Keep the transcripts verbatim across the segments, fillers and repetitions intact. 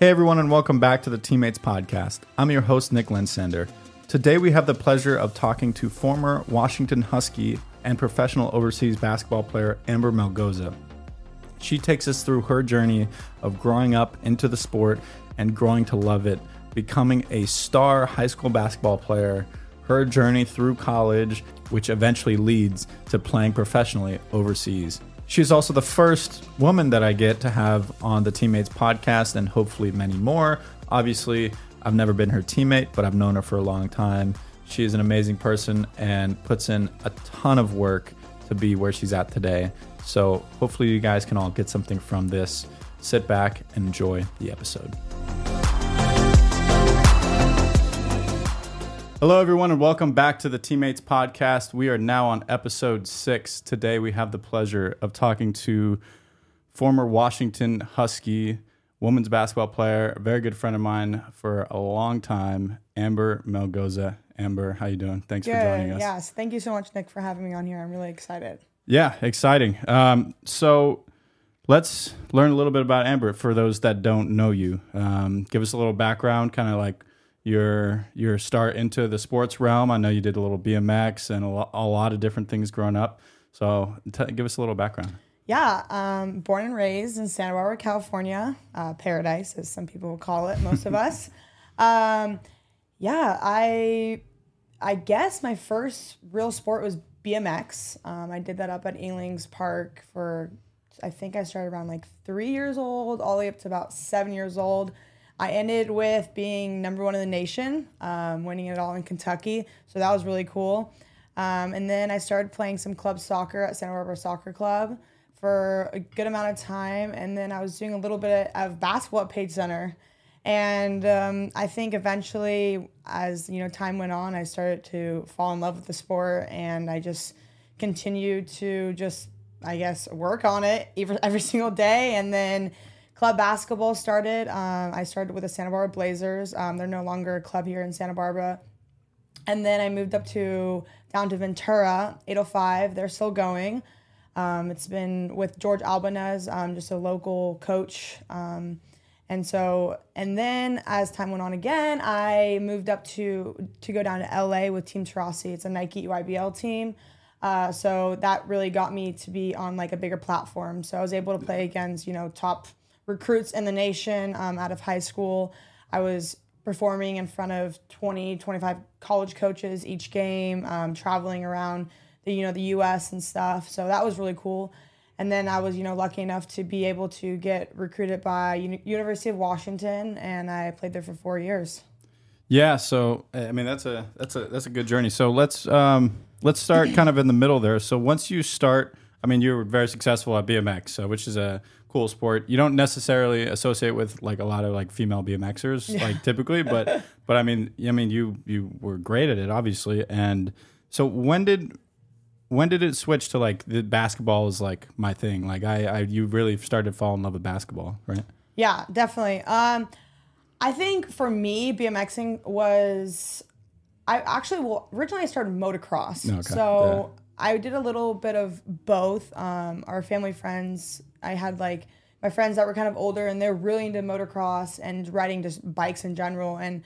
Hey everyone, and welcome back to the Teammates podcast. I'm your host, Nick Lensander. Today we have the pleasure of talking to former Washington Husky and professional overseas basketball player Amber Melgoza. She takes us through her journey of growing up into the sport and growing to love it, becoming a star high school basketball player, her journey through college, which eventually leads to playing professionally overseas. She's also the first woman that I get to have on the Teammates podcast, and hopefully many more. Obviously, I've never been her teammate, but I've known her for a long time. She is an amazing person and puts in a ton of work to be where she's at today. So hopefully you guys can all get something from this. Sit back and enjoy the episode. Hello, everyone, and welcome back to the Teammates podcast. We are now on episode six. Today, we have the pleasure of talking to former Washington Husky women's basketball player, a very good friend of mine for a long time, Amber Melgoza. Amber, how you doing? Thanks good. for joining us. Yes, thank you so much, Nick, for having me on here. I'm really excited. Yeah, exciting. Um, so let's learn a little bit about Amber for those that don't know you. Um, give us a little background, kind of like your your start into the sports realm. I know you did a little B M X and a, lo- a lot of different things growing up. So t- give us a little background. Yeah, um, born and raised in Santa Barbara, California, uh, paradise, as some people will call it, most of us. Um, yeah, I I guess my first real sport was B M X. Um, I did that up at Ealing's Park for, I think I started around like three years old, all the way up to about seven years old. I ended with being number one in the nation, um, winning it all in Kentucky. So that was really cool. Um, and then I started playing some club soccer at Santa Barbara Soccer Club for a good amount of time. And then I was doing a little bit of basketball at Page Center. And um, I think eventually, as you know, time went on, I started to fall in love with the sport. And I just continued to just, I guess, work on it every, every single day. And then club basketball started. Um, I started with the Santa Barbara Blazers. Um, they're no longer a club here in Santa Barbara. And then I moved up to down to Ventura, eight oh five. They're still going. Um, it's been with George Albanez, um, just a local coach. Um, and so, and then as time went on again, I moved up to to go down to L A with Team Taurasi. It's a Nike E Y B L team. Uh, so that really got me to be on like a bigger platform. So I was able to play against, you know, top recruits in the nation. Um, out of high school, I was performing in front of twenty, twenty-five college coaches each game, um, traveling around the, you know, the U S and stuff. So that was really cool. And then I was, you know, lucky enough to be able to get recruited by Uni- University of Washington, and I played there for four years. Yeah. So, I mean, that's a, that's a, that's a good journey. So let's, um, let's start kind of in the middle there. So once you start, I mean, you were very successful at B M X, so, which is a cool sport. You don't necessarily associate with like a lot of like female BMXers, yeah. like typically, but but I mean, I mean, you you were great at it, obviously. And so when did when did it switch to like the basketball is like my thing? Like I, I you really started to fall in love with basketball, right? Yeah, definitely. Um, I think for me, BMXing was I actually well originally I started motocross, okay. so. Yeah. I did a little bit of both. Um, our family friends, I had like my friends that were kind of older and they're really into motocross and riding just bikes in general. And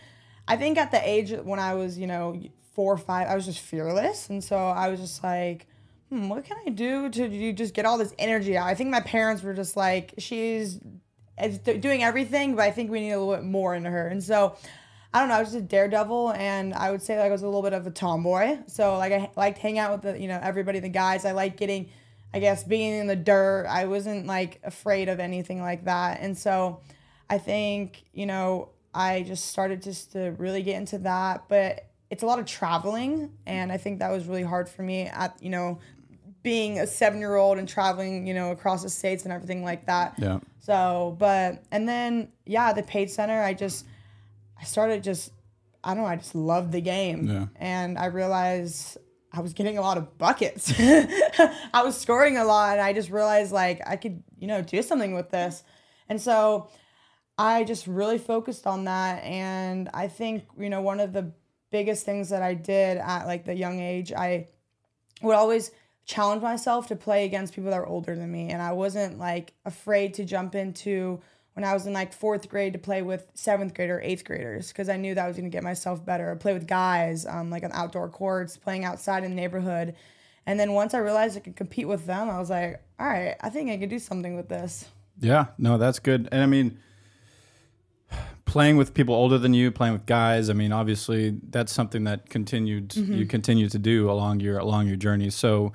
I think at the age when I was, you know, four or five, I was just fearless. And so I was just like, hmm, what can I do to you just get all this energy out? I think my parents were just like, she's doing everything, but I think we need a little bit more into her. And so I don't know, I was just a daredevil, and I would say like I was a little bit of a tomboy. So like I liked hanging out with the, you know, everybody, the guys. I liked getting, I guess, being in the dirt. I wasn't like afraid of anything like that. And so I think, you know, I just started just to really get into that. But it's a lot of traveling, and I think that was really hard for me at, you know, being a seven-year-old and traveling, you know, across the states and everything like that. Yeah. So, but, and then, yeah, the Page Center, I just... I started just, I don't know, I just loved the game. Yeah. And I realized I was getting a lot of buckets. I was scoring a lot, and I just realized, like, I could, you know, do something with this. And so I just really focused on that. And I think, you know, one of the biggest things that I did at, like, the young age, I would always challenge myself to play against people that were older than me. And I wasn't, like, afraid to jump into when I was in like fourth grade to play with seventh grade or eighth graders, because I knew that I was going to get myself better. Play with guys, um, like on outdoor courts, playing outside in the neighborhood. And then once I realized I could compete with them, I was like, all right, I think I could do something with this. Yeah, no, that's good. And I mean, playing with people older than you, playing with guys, I mean, obviously that's something that continued, mm-hmm. you continue to do along your, along your journey. So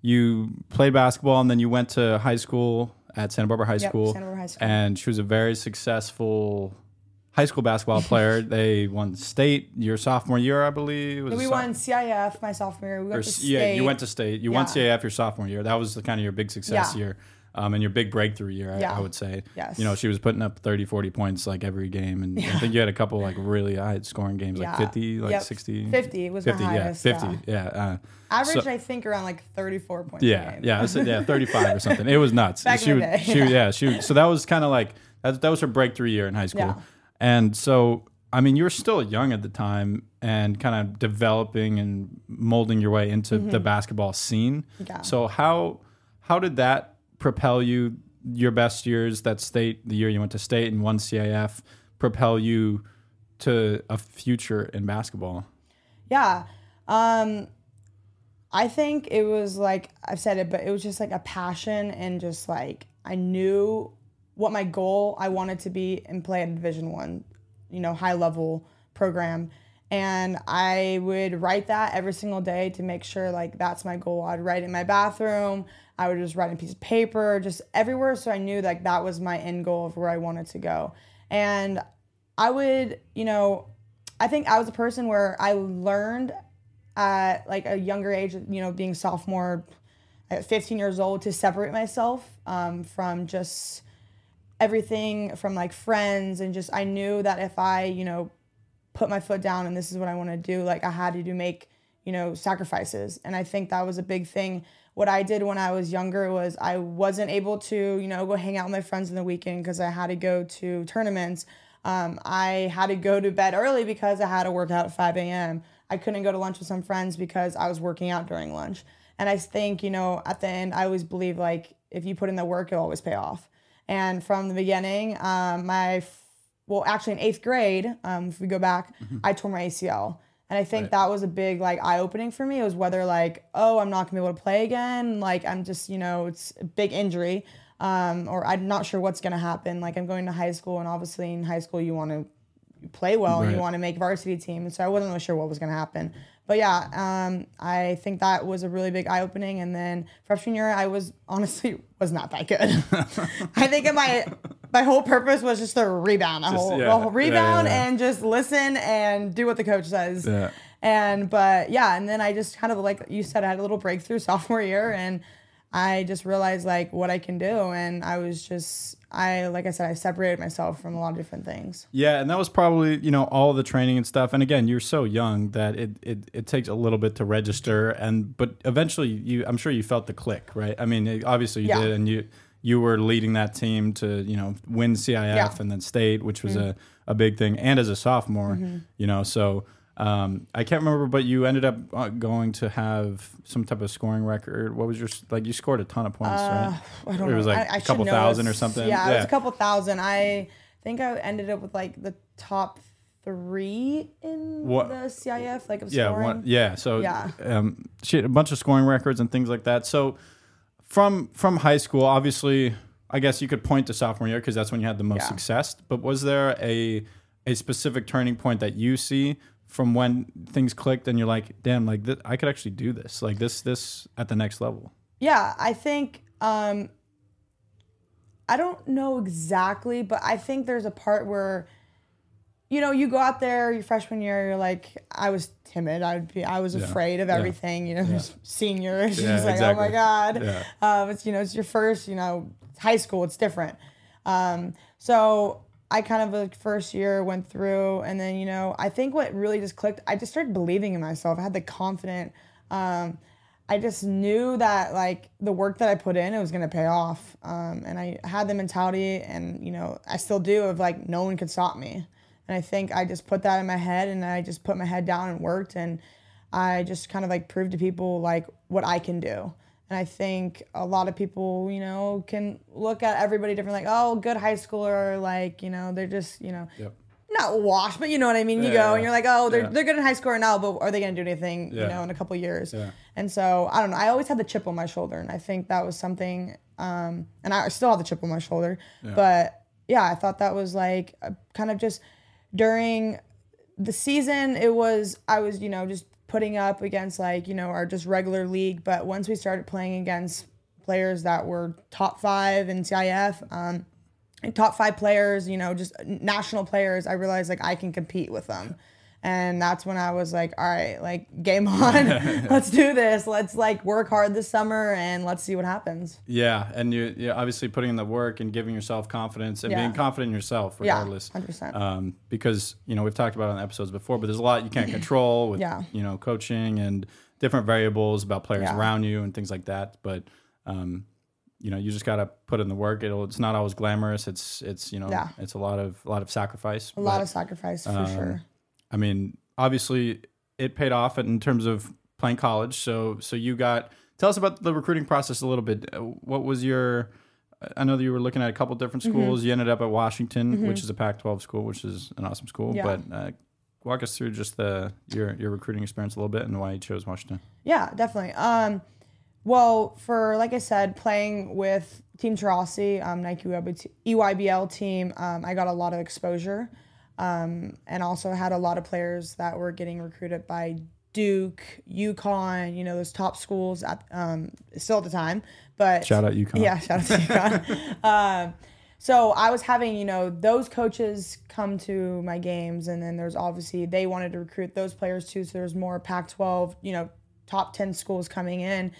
you played basketball and then you went to high school at Santa Barbara High yep, School. Santa Barbara High School. And she was a very successful high school basketball player. They won state your sophomore year, I believe. Was we so- won C I F my sophomore year. We went or, to state. Yeah, you went to state. You yeah. won C I F your sophomore year. That was the kind of your big success yeah. year. Um, and your big breakthrough year, I, yeah. I would say. Yes. You know, she was putting up thirty, forty points like every game. And yeah. I think you had a couple like really high scoring games, yeah. like fifty, like yep. sixty. fifty was fifty, my highest. Yeah, fifty, yeah. yeah. Uh, Average, so, I think, around like thirty-four points yeah, a game. Yeah, so, yeah, thirty-five or something. It was nuts. Back she in the day. She, yeah. yeah, she. So that was kind of like, that, that was her breakthrough year in high school. Yeah. And so, I mean, you were still young at the time and kind of developing and molding your way into mm-hmm. the basketball scene. Yeah. So how how did that propel you, your best years, that state, the year you went to state and won C I F, propel you to a future in basketball? Yeah. Um, I think it was like, I've said it, but it was just like a passion and just like, I knew what my goal, I wanted to be and play at a Division One, you know, high level program. And I would write that every single day to make sure like that's my goal. I'd write in my bathroom. I would just write on a piece of paper, just everywhere. So I knew like that was my end goal of where I wanted to go. And I would, you know, I think I was a person where I learned at like a younger age, you know, being sophomore at fifteen years old, to separate myself um, from just everything, from like friends. And just I knew that if I, you know, put my foot down and this is what I want to do, like I had to do make, you know, sacrifices. And I think that was a big thing. What I did when I was younger was I wasn't able to, you know, go hang out with my friends in the weekend because I had to go to tournaments. Um, I had to go to bed early because I had to work out at five a.m. I couldn't go to lunch with some friends because I was working out during lunch. And I think, you know, at the end, I always believe like if you put in the work, it'll always pay off. And from the beginning, um, my f- Well, actually in eighth grade, um, if we go back, mm-hmm. I tore my A C L. And I think right. that was a big like eye-opening for me. It was whether like, oh, I'm not going to be able to play again. Like I'm just, you know, it's a big injury um, or I'm not sure what's going to happen. Like I'm going to high school, and obviously in high school you want to play well right. and you want to make varsity team. And so I wasn't really sure what was going to happen. But yeah, um, I think that was a really big eye-opening. And then freshman year, I was honestly was not that good. I think in my... My whole purpose was just to rebound, a just, whole, yeah. whole rebound yeah, yeah, yeah. and just listen and do what the coach says. Yeah. And, but yeah, and then I just kind of, like you said, I had a little breakthrough sophomore year and I just realized like what I can do. And I was just, I, like I said, I separated myself from a lot of different things. Yeah. And that was probably, you know, all the training and stuff. And again, you're so young that it, it, it takes a little bit to register and, but eventually you, I'm sure you felt the click, right? I mean, obviously you yeah. did. And you, You were leading that team to, you know, win C I F yeah. and then state, which was mm-hmm. a, a big thing. And as a sophomore, mm-hmm. you know, so um, I can't remember, but you ended up going to have some type of scoring record. What was your, like, you scored a ton of points, uh, right? I don't know. It was like I, I a couple thousand was, or something. Yeah, yeah, it was a couple thousand. I think I ended up with like the top three in what, the C I F, like of yeah, scoring. One, yeah, so yeah. Um, she had a bunch of scoring records and things like that. So, From from high school, obviously, I guess you could point to sophomore year because that's when you had the most yeah. success. But was there a a specific turning point that you see from when things clicked and you're like, damn, like th- I could actually do this, like this this at the next level? Yeah, I think um, I don't know exactly, but I think there's a part where, you know, you go out there your freshman year, you're like, I was timid. I would be, I was yeah. afraid of everything, yeah. you know, yeah. senior. It's yeah, just like, exactly. oh my God. Yeah. Um, it's, you know, it's your first, you know, high school, it's different. Um, so I kind of like first year went through and then, you know, I think what really just clicked, I just started believing in myself. I had the confidence. Um, I just knew that like the work that I put in, it was going to pay off. Um, and I had the mentality and, you know, I still do of like, no one could stop me. And I think I just put that in my head and I just put my head down and worked and I just kind of like proved to people like what I can do. And I think a lot of people, you know, can look at everybody different, like, oh, good high schooler, like, you know, they're just, you know, yep. not washed, but you know what I mean? You yeah, go and you're like, oh, they're yeah. they're good in high school right now, but are they going to do anything, yeah. you know, in a couple of years? Yeah. And so, I don't know. I always had the chip on my shoulder, and I think that was something, um, and I still have the chip on my shoulder. Yeah. But, yeah, I thought that was, like, a, kind of just during the season, it was, I was, you know, just putting up against, like, you know, our just regular league. But once we started playing against players that were top five in C I F, um, and top five players, you know, just national players, I realized, like, I can compete with them. And that's when I was like, all right, like, game on. Let's do this. Let's, like, work hard this summer and let's see what happens. Yeah, and you, you're obviously putting in the work and giving yourself confidence and yeah. being confident in yourself regardless. Yeah, one hundred percent. Um, because, you know, we've talked about it on the episodes before, but there's a lot you can't control with, yeah. you know, coaching and different variables about players yeah. around you and things like that. But, um, you know, you just got to put in the work. It'll, it's not always glamorous. It's, it's you know, yeah. it's a lot of a lot of sacrifice. A but, lot of sacrifice, for um, sure. I mean, obviously, it paid off in terms of playing college. So, so you got, tell us about the recruiting process a little bit. What was your, I know that you were looking at a couple different schools. Mm-hmm. You ended up at Washington, mm-hmm. which is a Pac twelve school, which is an awesome school. Yeah. But uh, walk us through just the your your recruiting experience a little bit and why you chose Washington. Yeah, definitely. Um, well, for, like I said, playing with Team Taurasi, um, Nike E Y B L team, um, I got a lot of exposure. Um, and also had a lot of players that were getting recruited by Duke, UConn, you know, those top schools at, um, still at the time. But shout out UConn. Yeah, shout out to UConn. um, so I was having, you know, those coaches come to my games, and then there's obviously they wanted to recruit those players too. So there's more Pac twelve, you know, top ten schools coming in.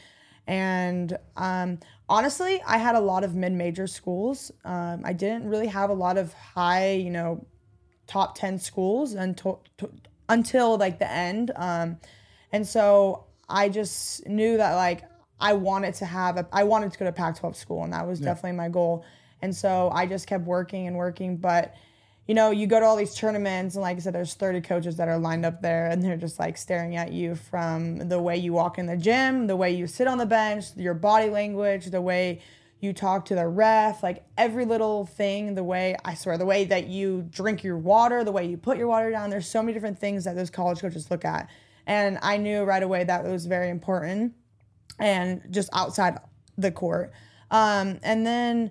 And um, honestly, I had a lot of mid-major schools. Um, I didn't really have a lot of high, you know, top ten schools until, to, until like the end. Um, and so I just knew that like I wanted to have, a, I wanted to go to Pac twelve school, and that was yeah. definitely my goal. And so I just kept working and working. But, you know, you go to all these tournaments, and like I said, there's thirty coaches that are lined up there, and they're just like staring at you from the way you walk in the gym, the way you sit on the bench, your body language, the way you talk to the ref, like every little thing, the way, I swear, the way that you drink your water, the way you put your water down. There's so many different things that those college coaches look at. And I knew right away that it was very important, and just outside the court. Um, and then,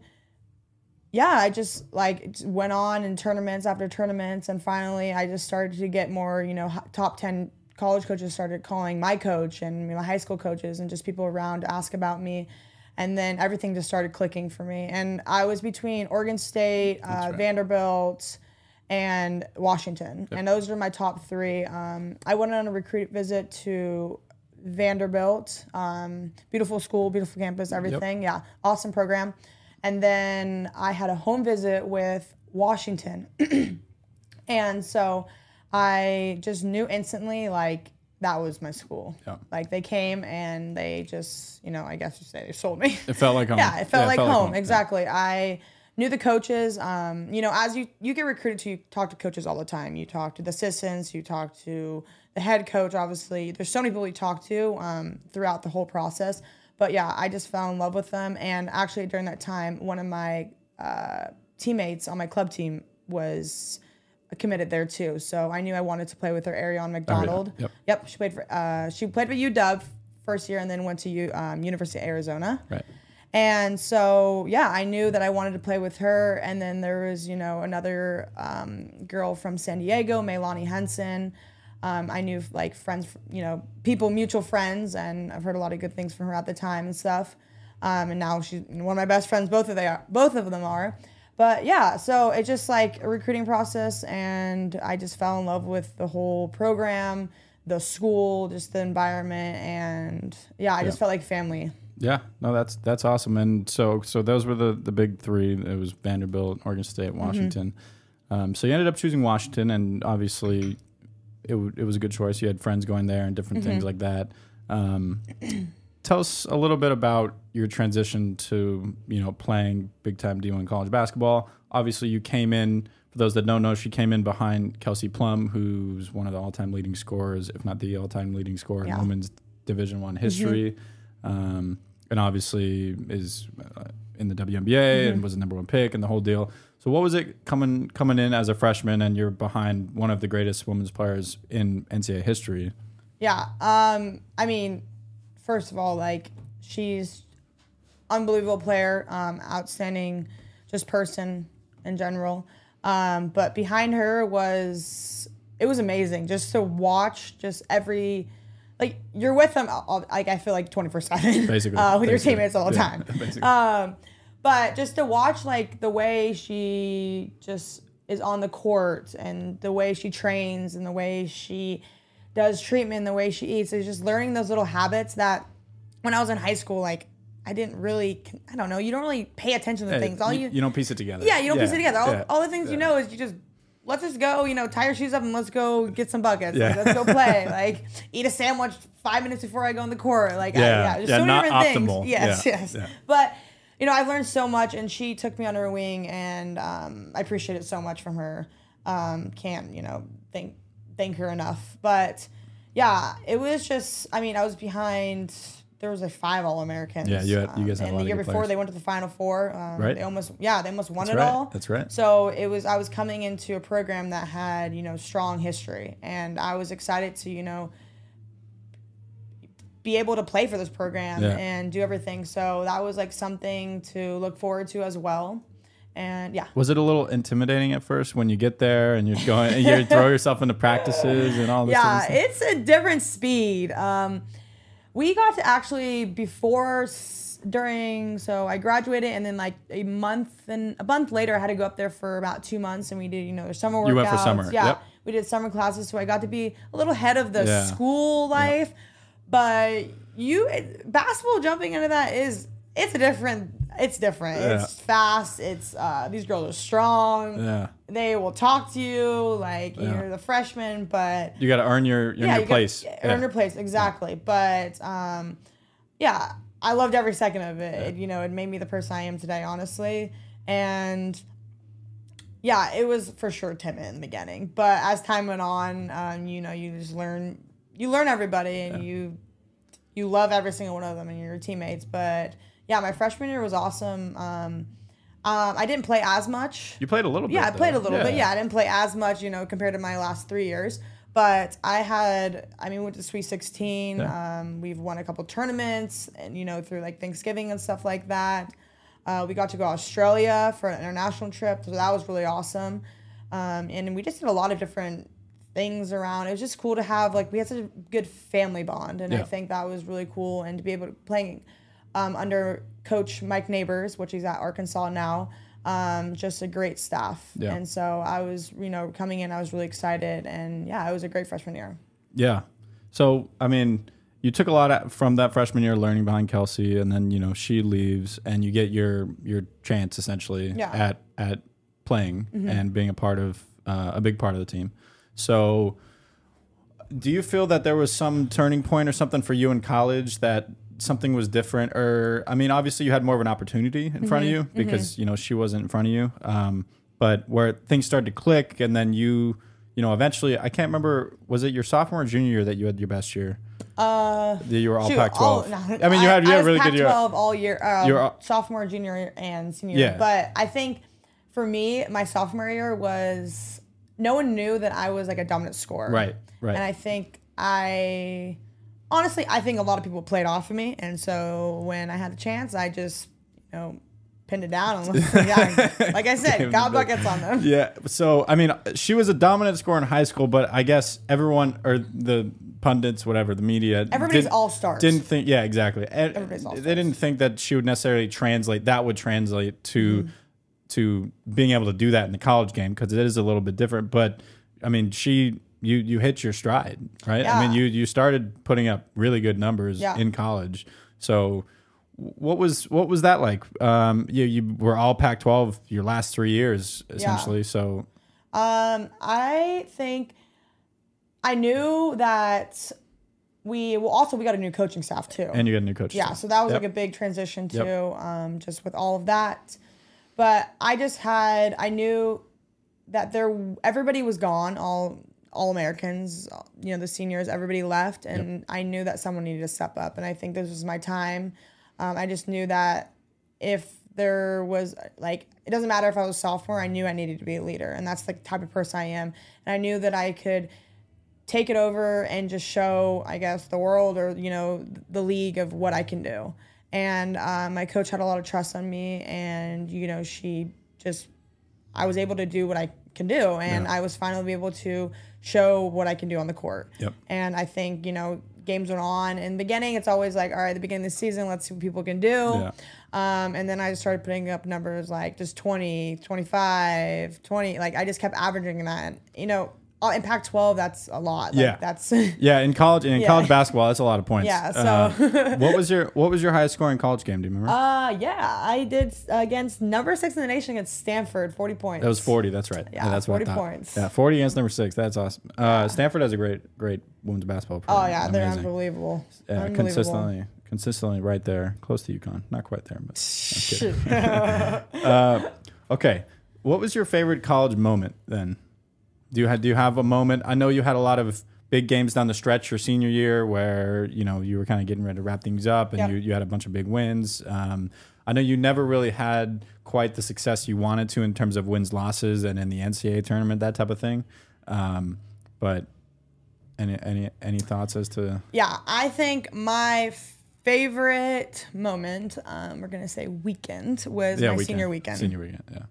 yeah, I just like went on in tournaments after tournaments. And finally, I just started to get more, you know, top ten college coaches started calling my coach and my high school coaches and just people around to ask about me. And then everything just started clicking for me. And I was between Oregon State, uh, right. Vanderbilt, and Washington. Yep. And those were my top three. Um, I went on a recruit visit to Vanderbilt. Um, beautiful school, beautiful campus, everything. Yep. Yeah, awesome program. And then I had a home visit with Washington. And so I just knew instantly, like, that was my school. Yeah. Like, they came and they just, you know, I guess you say they sold me. It felt like home. Yeah, it felt, yeah, like, it felt home. like home. Exactly. Yeah. I knew the coaches. Um, you know, as you, you get recruited to, you talk to coaches all the time. You talk to the assistants. You talk to the head coach, obviously. There's so many people you talk to um, throughout the whole process. But, yeah, I just fell in love with them. And actually, during that time, one of my uh, teammates on my club team was – committed there too, so I knew I wanted to play with her. Ariane McDonald. Ariane, yep. yep, she played for uh, she played for U W first year, and then went to U, um, University of Arizona. Right. And so yeah, I knew that I wanted to play with her. And then there was, you know, another um, girl from San Diego, Maylani Henson. Um, I knew like friends, you know, people, mutual friends, and I've heard a lot of good things from her at the time and stuff. Um, and now she's one of my best friends. Both of they are. Both of them are. But yeah, so it's just like a recruiting process, and I just fell in love with the whole program, the school, just the environment, and yeah, I yeah. just felt like family. Yeah, no, that's that's awesome. And so so those were the, the big three. It was Vanderbilt, Oregon State, Washington. Mm-hmm. Um, so you ended up choosing Washington, and obviously it w- it was a good choice. You had friends going there and different mm-hmm. things like that. Um, Tell us a little bit about your transition to, you know, playing big-time D one college basketball. Obviously, you came in, for those that don't know, she came in behind Kelsey Plum, who's one of the all-time leading scorers, if not the all-time leading scorer yeah. in women's Division One history. Mm-hmm. Um, and obviously is in the W N B A mm-hmm. and was the number one pick and the whole deal. So what was it coming coming in as a freshman, and you're behind one of the greatest women's players in N C A A history? Yeah. Um, I mean, first of all, like, she's unbelievable player, um, outstanding just person in general. Um, but behind her was, it was amazing just to watch just every, like, you're with them, all, like, I feel like twenty-four seven basically uh, with basically. your teammates all the yeah, time. Um, but just to watch, like, the way she just is on the court and the way she trains and the way she does treatment, the way she eats, is just learning those little habits that when I was in high school, like, I didn't really, I don't know, you don't really pay attention to hey, things. All you, you don't piece it together. Yeah, you don't yeah. piece it together. All, yeah. all the things yeah. you know is you just, let's just go, you know, tie your shoes up and let's go get some buckets. Yeah. Like, let's go play. Like, eat a sandwich five minutes before I go on the court. Like, yeah, I, yeah there's yeah, so many different optimal. things. Yes, yeah. yes. Yeah. But, you know, I've learned so much, and she took me under her wing, and um, I appreciate it so much from her. Um, can't, you know, thank, thank her enough. But, yeah, it was just, I mean, I was behind... There was like five All-Americans. Yeah, you, had, you guys um, had a lot of good players. And the year before, players. they went to the Final Four. Um, right. They almost, yeah, they almost won That's it right. all. That's right. So it was. I was coming into a program that had, you know, strong history, and I was excited to, you know, be able to play for this program yeah. and do everything. So that was like something to look forward to as well. And yeah. Was it a little intimidating at first when you get there and you're going, and you throw yourself into practices and all this? Yeah, sort of it's a different speed. Um, We got to actually before, during, so I graduated, and then like a month and a month later, I had to go up there for about two months, and we did, you know, summer workouts. You went for summer. Yeah, yep. We did summer classes, so I got to be a little head of the yeah. school life. Yep. But you, basketball jumping into that is, it's a different, it's different. Yeah. It's fast. It's, uh, these girls are strong. Yeah. They will talk to you like yeah. you're the freshman, but you got to earn your, your, yeah, your you place. Gotta, yeah. Earn your place. Exactly. Yeah. But, um, yeah, I loved every second of it. Yeah. It. You know, it made me the person I am today, honestly. And yeah, it was for sure timid in the beginning, but as time went on, um, you know, you just learn, you learn everybody, and yeah. you, you love every single one of them and your teammates. But yeah, my freshman year was awesome. Um, Um, I didn't play as much. You played a little bit. Yeah, I though. played a little yeah. bit. Yeah, I didn't play as much, you know, compared to my last three years. But I had, I mean, we went to Sweet sixteen. Yeah. Um, we've won a couple tournaments, and, you know, through, like, Thanksgiving and stuff like that. Uh, we got to go to Australia for an international trip, so that was really awesome. Um, and we just did a lot of different things around. It was just cool to have, like, we had such a good family bond, and yeah. I think that was really cool. And to be able to play um, under Coach Mike Neighbors, which he's at Arkansas now, um, just a great staff. Yeah. And so I was, you know, coming in, I was really excited. And, yeah, it was a great freshman year. Yeah. So, I mean, you took a lot of, from that freshman year learning behind Kelsey, and then, you know, she leaves, and you get your your chance, essentially, yeah. at, at playing mm-hmm. and being a part of, uh, a big part of the team. So do you feel that there was some turning point or something for you in college that – something was different? Or, I mean, obviously you had more of an opportunity in mm-hmm. front of you because, mm-hmm. you know, she wasn't in front of you. Um, but where things started to click, and then you, you know, eventually, I can't remember, was it your sophomore or junior year that you had your best year? Uh, that you were all shoot, Pac twelve. All, no, I mean, you had, you I, had I a really Pac twelve good year. All year, um, all, sophomore, junior, and senior year. But I think for me, my sophomore year was, no one knew that I was like a dominant scorer. Right, right. And I think I... Honestly, I think a lot of people played off of me, and so when I had the chance, I just, you know, pinned it down. And yeah, like I said, got buckets on them. Yeah. So, I mean, she was a dominant scorer in high school, but I guess everyone, or the pundits, whatever, the media. Everybody's did, all-stars. Didn't think, yeah, exactly. Everybody's all-stars. They didn't think that she would necessarily translate, that would translate to, mm-hmm. to being able to do that in the college game, because it is a little bit different. But, I mean, she... You you hit your stride, right? Yeah. I mean, you you started putting up really good numbers yeah. in college. So, what was what was that like? Um, you you were all Pac twelve your last three years essentially. Yeah. So, um, I think I knew that we well also we got a new coaching staff too, and you got a new coach. Yeah, staff. So that was yep. like a big transition too, yep. um, just with all of that. But I just had I knew that there everybody was gone all. All Americans, you know, the seniors, everybody left. And yep. I knew that someone needed to step up. And I think this was my time. Um, I just knew that if there was, like, it doesn't matter if I was a sophomore, I knew I needed to be a leader. And that's the type of person I am. And I knew that I could take it over and just show, I guess, the world or, you know, the league of what I can do. And um, my coach had a lot of trust on me. And, you know, she just, I was able to do what I can do. And yeah. I was finally able to show what I can do on the court. Yep. And I think, you know, games went on. In the beginning, it's always like, all right, the beginning of the season, let's see what people can do. Yeah. Um, and then I just started putting up numbers like just twenty, twenty-five, twenty. Like I just kept averaging that. And, you know, in Pac twelve, that's a lot. Like, yeah. That's yeah. In college, in yeah. college basketball, that's a lot of points. Yeah. So uh, what was your what was your highest scoring college game? Do you remember? Uh, yeah, I did against number six in the nation against Stanford, forty points. That was forty. That's right. Yeah, yeah that's forty points. Yeah, forty against number six. That's awesome. Uh, yeah. Stanford has a great, great women's basketball program. Oh yeah, amazing. They're unbelievable. Yeah, unbelievable. consistently, consistently right there, close to UConn. Not quite there, but I'm kidding. uh, okay, what was your favorite college moment then? Do you have, do you have a moment? I know you had a lot of big games down the stretch your senior year where, you know, you were kind of getting ready to wrap things up and yep. you, you had a bunch of big wins. Um, I know you never really had quite the success you wanted to in terms of wins, losses, and in the N C double A tournament, that type of thing. Um, but any, any, any thoughts as to... Yeah, I think my favorite moment, um, we're going to say weekend, was yeah, my weekend. senior weekend. Senior weekend, yeah.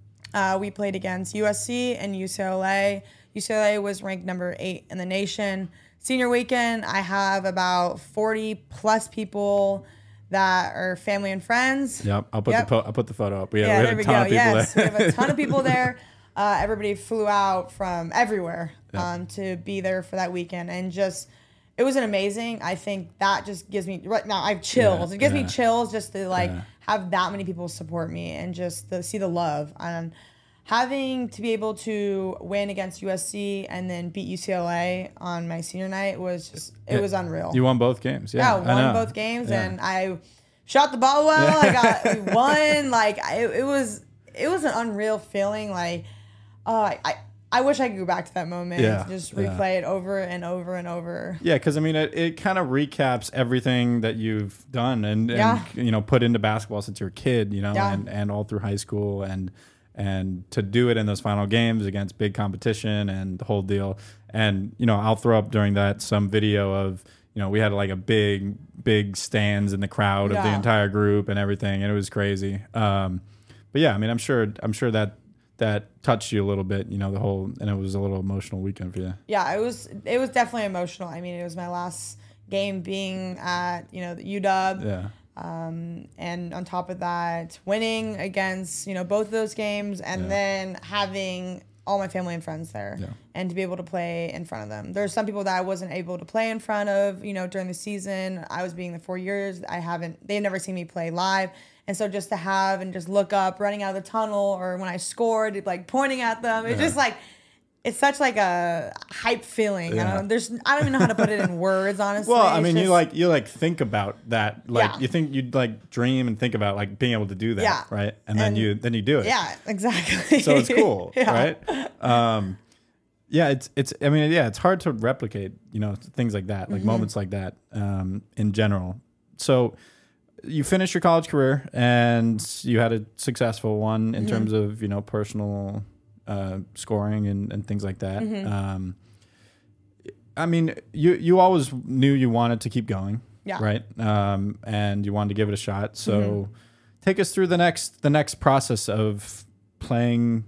Uh, we played against U S C and U C L A. U C L A was ranked number eight in the nation. Senior weekend, I have about forty plus people that are family and friends. Yep, I'll put yep. the po- I'll put the photo up. Yeah, yeah we have there a ton we go. Of people yes, there. We have a ton of people there. Uh, everybody flew out from everywhere yep. um, to be there for that weekend, and just it was an amazing. I think that just gives me right now. I have chills. Yeah, it gives yeah. me chills just to like. Yeah. have that many people support me and just the, see the love. Um, having to be able to win against U S C and then beat U C L A on my senior night was just, it, it was unreal. You won both games. Yeah, yeah I won both games yeah. and I shot the ball well. I got we won. Like it, it was, it was an unreal feeling. Like, uh, I, I wish I could go back to that moment yeah, and just replay yeah. it over and over and over. Yeah, because, I mean, it, it kind of recaps everything that you've done and, and yeah. you know, put into basketball since you were a kid, you know, yeah. and, and all through high school. And and to do it in those final games against big competition and the whole deal. And, you know, I'll throw up during that some video of, you know, we had like a big, big stands in the crowd yeah. of the entire group and everything. And it was crazy. Um, but, yeah, I mean, I'm sure I'm sure that. that touched you a little bit, you know, the whole, and it was a little emotional weekend for you. Yeah, it was, it was definitely emotional. I mean, it was my last game being at, you know, the U W. Yeah. Um, and on top of that, winning against, you know, both of those games and yeah. then having all my family and friends there yeah. and to be able to play in front of them. There's some people that I wasn't able to play in front of, you know, during the season. I was being there four years. I haven't, they've never seen me play live. And so just to have and just look up, running out of the tunnel, or when I scored, like pointing at them, it's yeah. just like, it's such like a hype feeling. Yeah. I don't, there's, I don't even know how to put it in words, honestly. Well, I mean, just, you like, you like think about that, like yeah. you think you'd like dream and think about like being able to do that, yeah. right? And, and then you, then you do it. Yeah, exactly. So it's cool, yeah. right? Um, yeah, it's, it's, I mean, yeah, it's hard to replicate, you know, things like that, like mm-hmm. moments like that um, in general. So. You finished your college career and you had a successful one in mm-hmm. terms of, you know, personal uh, scoring and, and things like that. Mm-hmm. Um, I mean, you, you always knew you wanted to keep going, yeah. right? Um, and you wanted to give it a shot. So mm-hmm. take us through the next, the next process of playing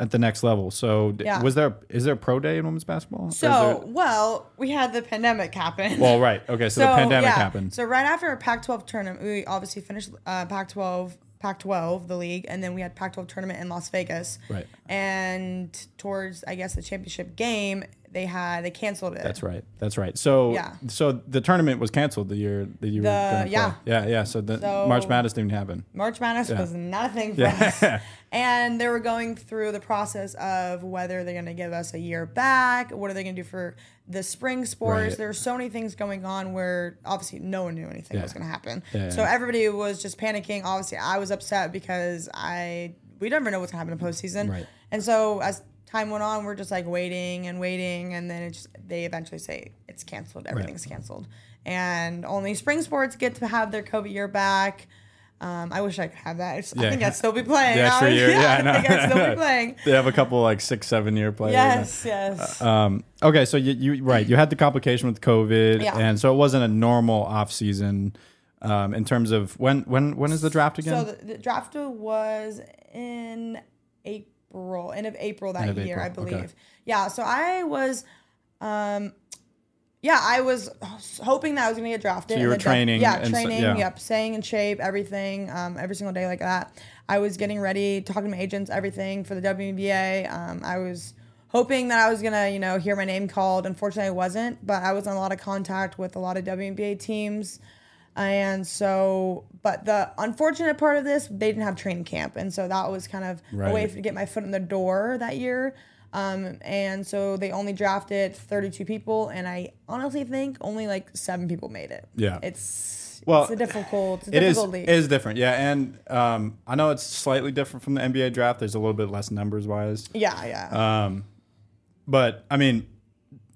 at the next level. So yeah. was there, is there a pro day in women's basketball? So, there... well, we had the pandemic happen. Well, right. Okay. So, so the pandemic yeah. happened. So right after our Pac twelve tournament, we obviously finished uh, Pac twelve, Pac twelve, the league, and then we had Pac twelve tournament in Las Vegas. Right. And towards, I guess, the championship game, they had, they canceled it. That's right. That's right. So, yeah. so the tournament was canceled the year that you the, were going to yeah. play. Yeah. Yeah. So the so March Madness didn't happen. March Madness yeah. was not a thing for yeah. us. And they were going through the process of whether they're going to give us a year back. What are they going to do for the spring sports? Right. There were so many things going on where obviously no one knew anything yeah. was going to happen. Yeah, so yeah. everybody was just panicking. Obviously I was upset because I, we never know what's going to happen in postseason. Right. And so as time went on, we're just like waiting and waiting, and then it just, they eventually say it's canceled. Everything's right. canceled, and only spring sports get to have their COVID year back. Um, I wish I could have that. It's, yeah. I think I'd still be playing. Yeah, I, year. yeah, yeah no. I think I'd still be playing. They have a couple like six, seven year players. Yes, yes. Uh, um, okay, so you, you right, you had the complication with COVID, yeah. and so it wasn't a normal off season. Um, in terms of when, when, when is the draft again? So the, the draft was in April. April, end of April that of year, April. I believe. Okay. Yeah, so I was, um, yeah, I was hoping that I was going to get drafted. So you were and training. Def- yeah, and training, so, yeah. yep, staying in shape, everything, um, every single day like that. I was getting ready, talking to my agents, everything for the W N B A. Um, I was hoping that I was going to, you know, hear my name called. Unfortunately, I wasn't, but I was in a lot of contact with a lot of W N B A teams. And so, but the unfortunate part of this, they didn't have training camp. And so that was kind of right. a way to get my foot in the door that year. Um, and so they only drafted thirty-two people. And I honestly think only like seven people made it. Yeah. It's, well, it's a difficult, it's a it difficult is, league. It is different. Yeah. And um, I know it's slightly different from the N B A draft. There's a little bit less numbers wise. Yeah. Yeah. Um, but I mean,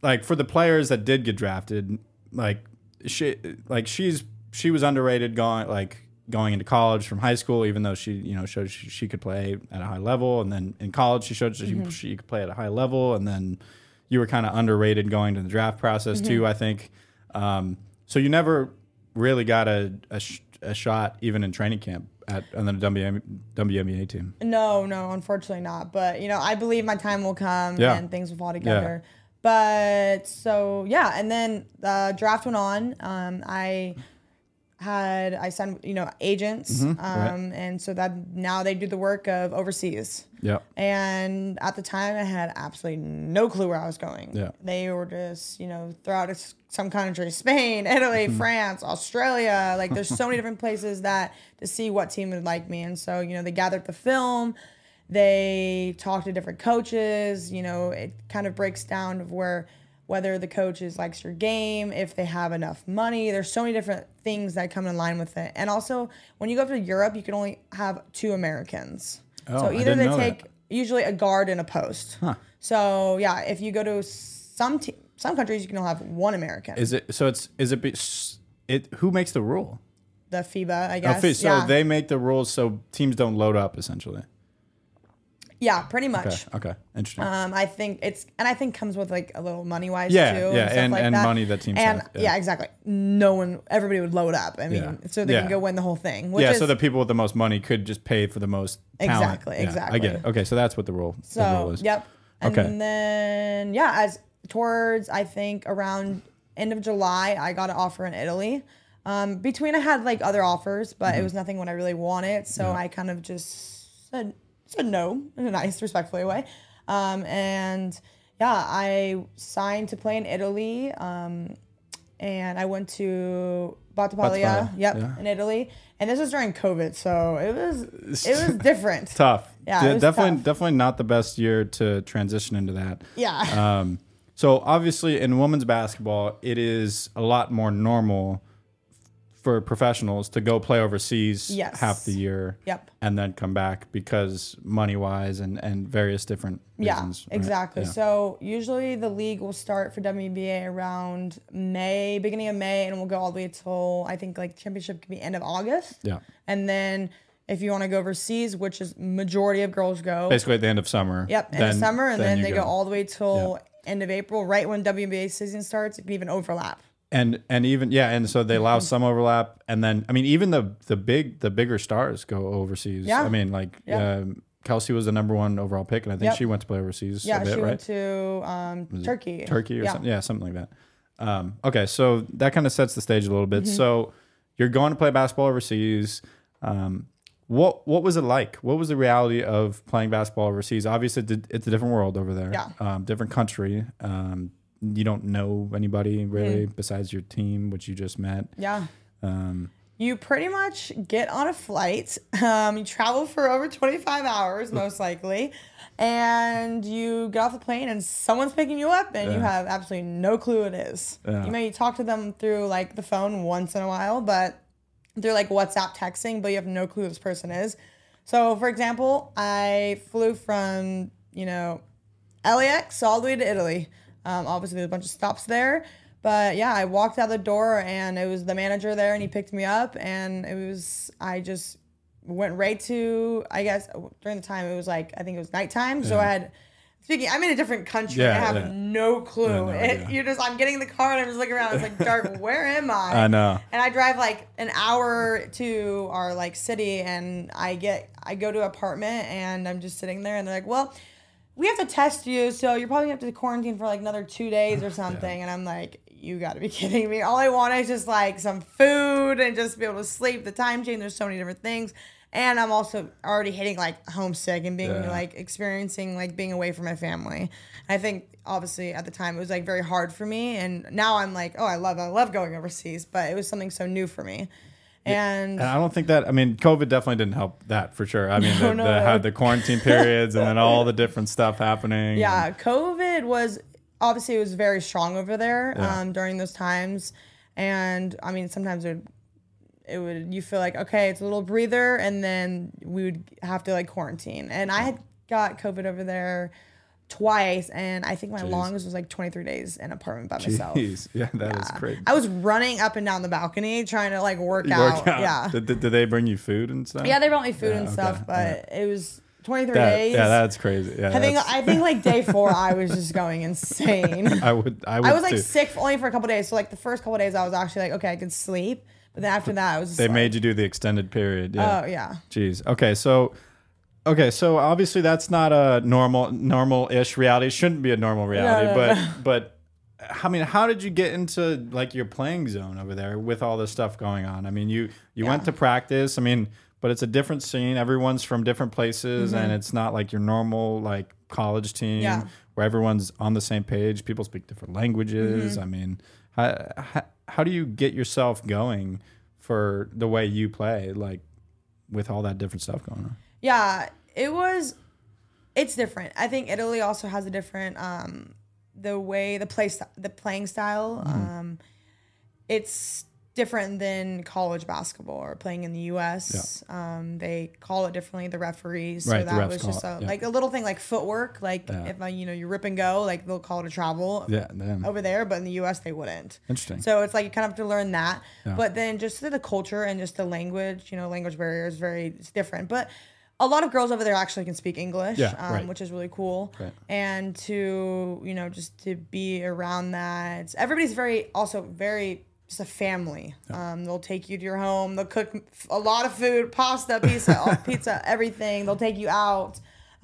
like for the players that did get drafted, like she, like she's, she was underrated going like going into college from high school, even though she, you know, showed she, she could play at a high level. And then in college, she showed mm-hmm. she, she could play at a high level. And then you were kind of underrated going to the draft process mm-hmm. too, I think. Um, so you never really got a, a, sh- a shot even in training camp at on the W N B A team. No, no, unfortunately not. But, you know, I believe my time will come yeah. and things will fall together. Yeah. But so, yeah. And then the draft went on. Um, I... had I signed, you know, agents, mm-hmm, um, right. and so that now they do the work of overseas. Yeah. And at the time, I had absolutely no clue where I was going. Yeah. They were just, you know, throughout some country, Spain, Italy, France, Australia. Like, there's so many different places that to see what team would like me. And so, you know, they gathered the film, they talked to different coaches. You know, it kind of breaks down of where. Whether the coach is likes your game, if they have enough money. There's so many different things that come in line with it. And also, when you go to Europe, you can only have two Americans. Oh, so either I didn't they know take that. Usually a guard and a post. Huh. So yeah, if you go to some te- some countries, you can only have one American. Is it so? It's is it be, it who makes the rule? The FIBA, I guess. Oh, so yeah. They make the rules so teams don't load up essentially. Yeah, pretty much. Okay, okay. Interesting. Um, I think it's, and I think comes with like a little money wise yeah, too. Yeah, and, stuff and, like and that. Money that teams and, have. Yeah. yeah, exactly. No one, everybody would load up. I mean, yeah. so they yeah. can go win the whole thing. Which yeah, is, so the people with the most money could just pay for the most talent. Exactly, yeah, exactly. I get it. Okay, so that's what the rule, so, the rule is. Yep. And okay. then, yeah, as towards, I think around end of July, I got an offer in Italy. Um, between I had like other offers, but mm-hmm. it was nothing what I really wanted. So yeah. I kind of just said, said no in a nice, respectful way. Um, and yeah, I signed to play in Italy. Um, and I went to Battipaglia, yep, yeah. in Italy. And this was during COVID, so it was it was different. Tough. Yeah, yeah definitely tough. Definitely not the best year to transition into that. Yeah. Um, so obviously in women's basketball, it is a lot more normal for professionals to go play overseas yes. half the year yep. and then come back because money-wise and, and various different reasons. Yeah, exactly. Right? Yeah. So usually the league will start for W N B A around May, beginning of May, and we'll go all the way till I think like championship could be end of August. Yeah. And then if you want to go overseas, which is majority of girls go. Basically at the end of summer. Yep, end then, of summer, and then, then they go. go all the way till yeah. end of April, right when W N B A season starts. It can even overlap. And and even yeah, and so they allow mm-hmm. some overlap, and then I mean even the the big the bigger stars go overseas. Yeah. I mean like yeah. um, Kelsey was the number one overall pick, and I think yep. she went to play overseas. Yeah, a bit, she right? went to um, Turkey, Turkey or yeah. something, yeah, something like that. Um, okay, so that kind of sets the stage a little bit. Mm-hmm. So you're going to play basketball overseas. Um, what what was it like? What was the reality of playing basketball overseas? Obviously, it's a different world over there. Yeah, um, different country. Um, You don't know anybody really mm. besides your team, which you just met. Yeah. Um, you pretty much get on a flight. Um, you travel for over twenty-five hours, most likely. And you get off the plane and someone's picking you up and yeah. you have absolutely no clue it is. Yeah. You may talk to them through like the phone once in a while, but through like WhatsApp texting, but you have no clue who this person is. So, for example, I flew from, you know, L A X all the way to Italy. Um, obviously, there's a bunch of stops there. But, yeah, I walked out the door, and it was the manager there, and he picked me up. And it was – I just went right to – I guess during the time it was like – I think it was nighttime. Yeah. So I had – speaking – I'm in a different country. Yeah, I have yeah. no clue. Yeah, no it, you're just – I'm getting in the car, and I'm just looking around. It's like, dark, where am I? I know. And I drive, like, an hour to our, like, city, and I get – I go to an apartment, and I'm just sitting there, and they're like, well – we have to test you, so you're probably going to have to quarantine for, like, another two days or something. Yeah. And I'm like, you got to be kidding me. All I want is just, like, some food and just be able to sleep. The time change, there's so many different things. And I'm also already hitting, like, homesick and being, yeah. like, experiencing, like, being away from my family. I think, obviously, at the time, it was, like, very hard for me. And now I'm like, oh, I love I love going overseas. But it was something so new for me. And, and I don't think that, I mean, COVID definitely didn't help that for sure. I mean, no, they no. the, had the quarantine periods and then all the different stuff happening. Yeah, and COVID was, obviously it was very strong over there yeah. um, during those times. And I mean, sometimes it would, it would, you feel like, okay, it's a little breather, and then we would have to like quarantine. And I had got COVID over there twice, and I think my Jeez. longest was like twenty-three days in an apartment by Jeez. myself. Yeah, that yeah. is crazy. I was running up and down the balcony trying to like work, work out. out. Yeah. Did, did, did they bring you food and stuff? Yeah, they brought me food yeah, and okay. stuff, but yeah. it was twenty-three that, days. Yeah, that's crazy. Yeah, I think I think like day four, I was just going insane. I would. I, would I was like too. sick only for a couple of days. So like the first couple of days, I was actually like, okay, I can sleep. But then after that, I was. Just they like, made you do the extended period. Yeah. Oh yeah. Jeez. Okay, so. Okay, so obviously that's not a normal, normal-ish reality. It shouldn't be a normal reality, no, no, but, no. but I mean, how did you get into like your playing zone over there with all this stuff going on? I mean, you you yeah. went to practice. I mean, but it's a different scene. Everyone's from different places, mm-hmm. and it's not like your normal like college team yeah. where everyone's on the same page. People speak different languages. Mm-hmm. I mean, how, how how do you get yourself going for the way you play, like with all that different stuff going on? Yeah, it was, it's different. I think Italy also has a different, um, the way, the play, st- the playing style. Mm-hmm. Um, it's different than college basketball or playing in the U S Yeah. Um, they call it differently, the referees. Right, so that was just a, yeah. like a little thing like footwork. Like yeah. if, I, you know, you rip and go, like they'll call it a travel yeah, over there, but in the U S they wouldn't. Interesting. So it's like you kind of have to learn that. Yeah. But then just the culture and just the language, you know, language barrier is very, it's different. But a lot of girls over there actually can speak English, yeah, um, right. which is really cool. Right. And to, you know, just to be around that. It's, everybody's very, also very, just a family. Yeah. Um, they'll take you to your home. They'll cook a lot of food, pasta, pizza, pizza, everything. They'll take you out.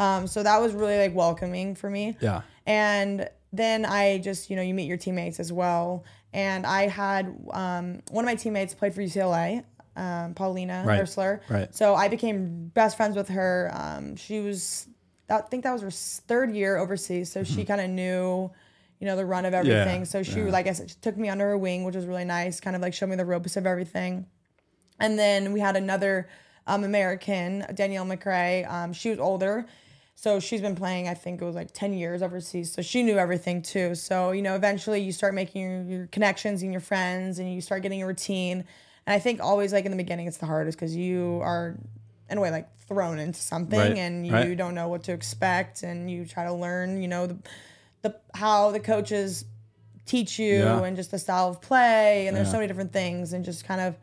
Um, so that was really like welcoming for me. Yeah. And then I just, you know, you meet your teammates as well. And I had um, one of my teammates played for U C L A. Um, Paulina right. Hersler. Right. So I became best friends with her. Um, she was, I think that was her third year overseas. So mm-hmm. she kind of knew, you know, the run of everything. Yeah. So she, yeah. like I said, she took me under her wing, which was really nice. Kind of like showed me the ropes of everything. And then we had another um, American, Danielle McRae. Um, she was older. So she's been playing, I think it was like ten years overseas. So she knew everything too. So, you know, eventually you start making your, your connections and your friends, and you start getting a routine. And I think always, like, in the beginning, it's the hardest because you are, in a way, like, thrown into something. Right. And you right. don't know what to expect. And you try to learn, you know, the, the how the coaches teach you yeah. and just the style of play. And yeah. there's so many different things. And just kind of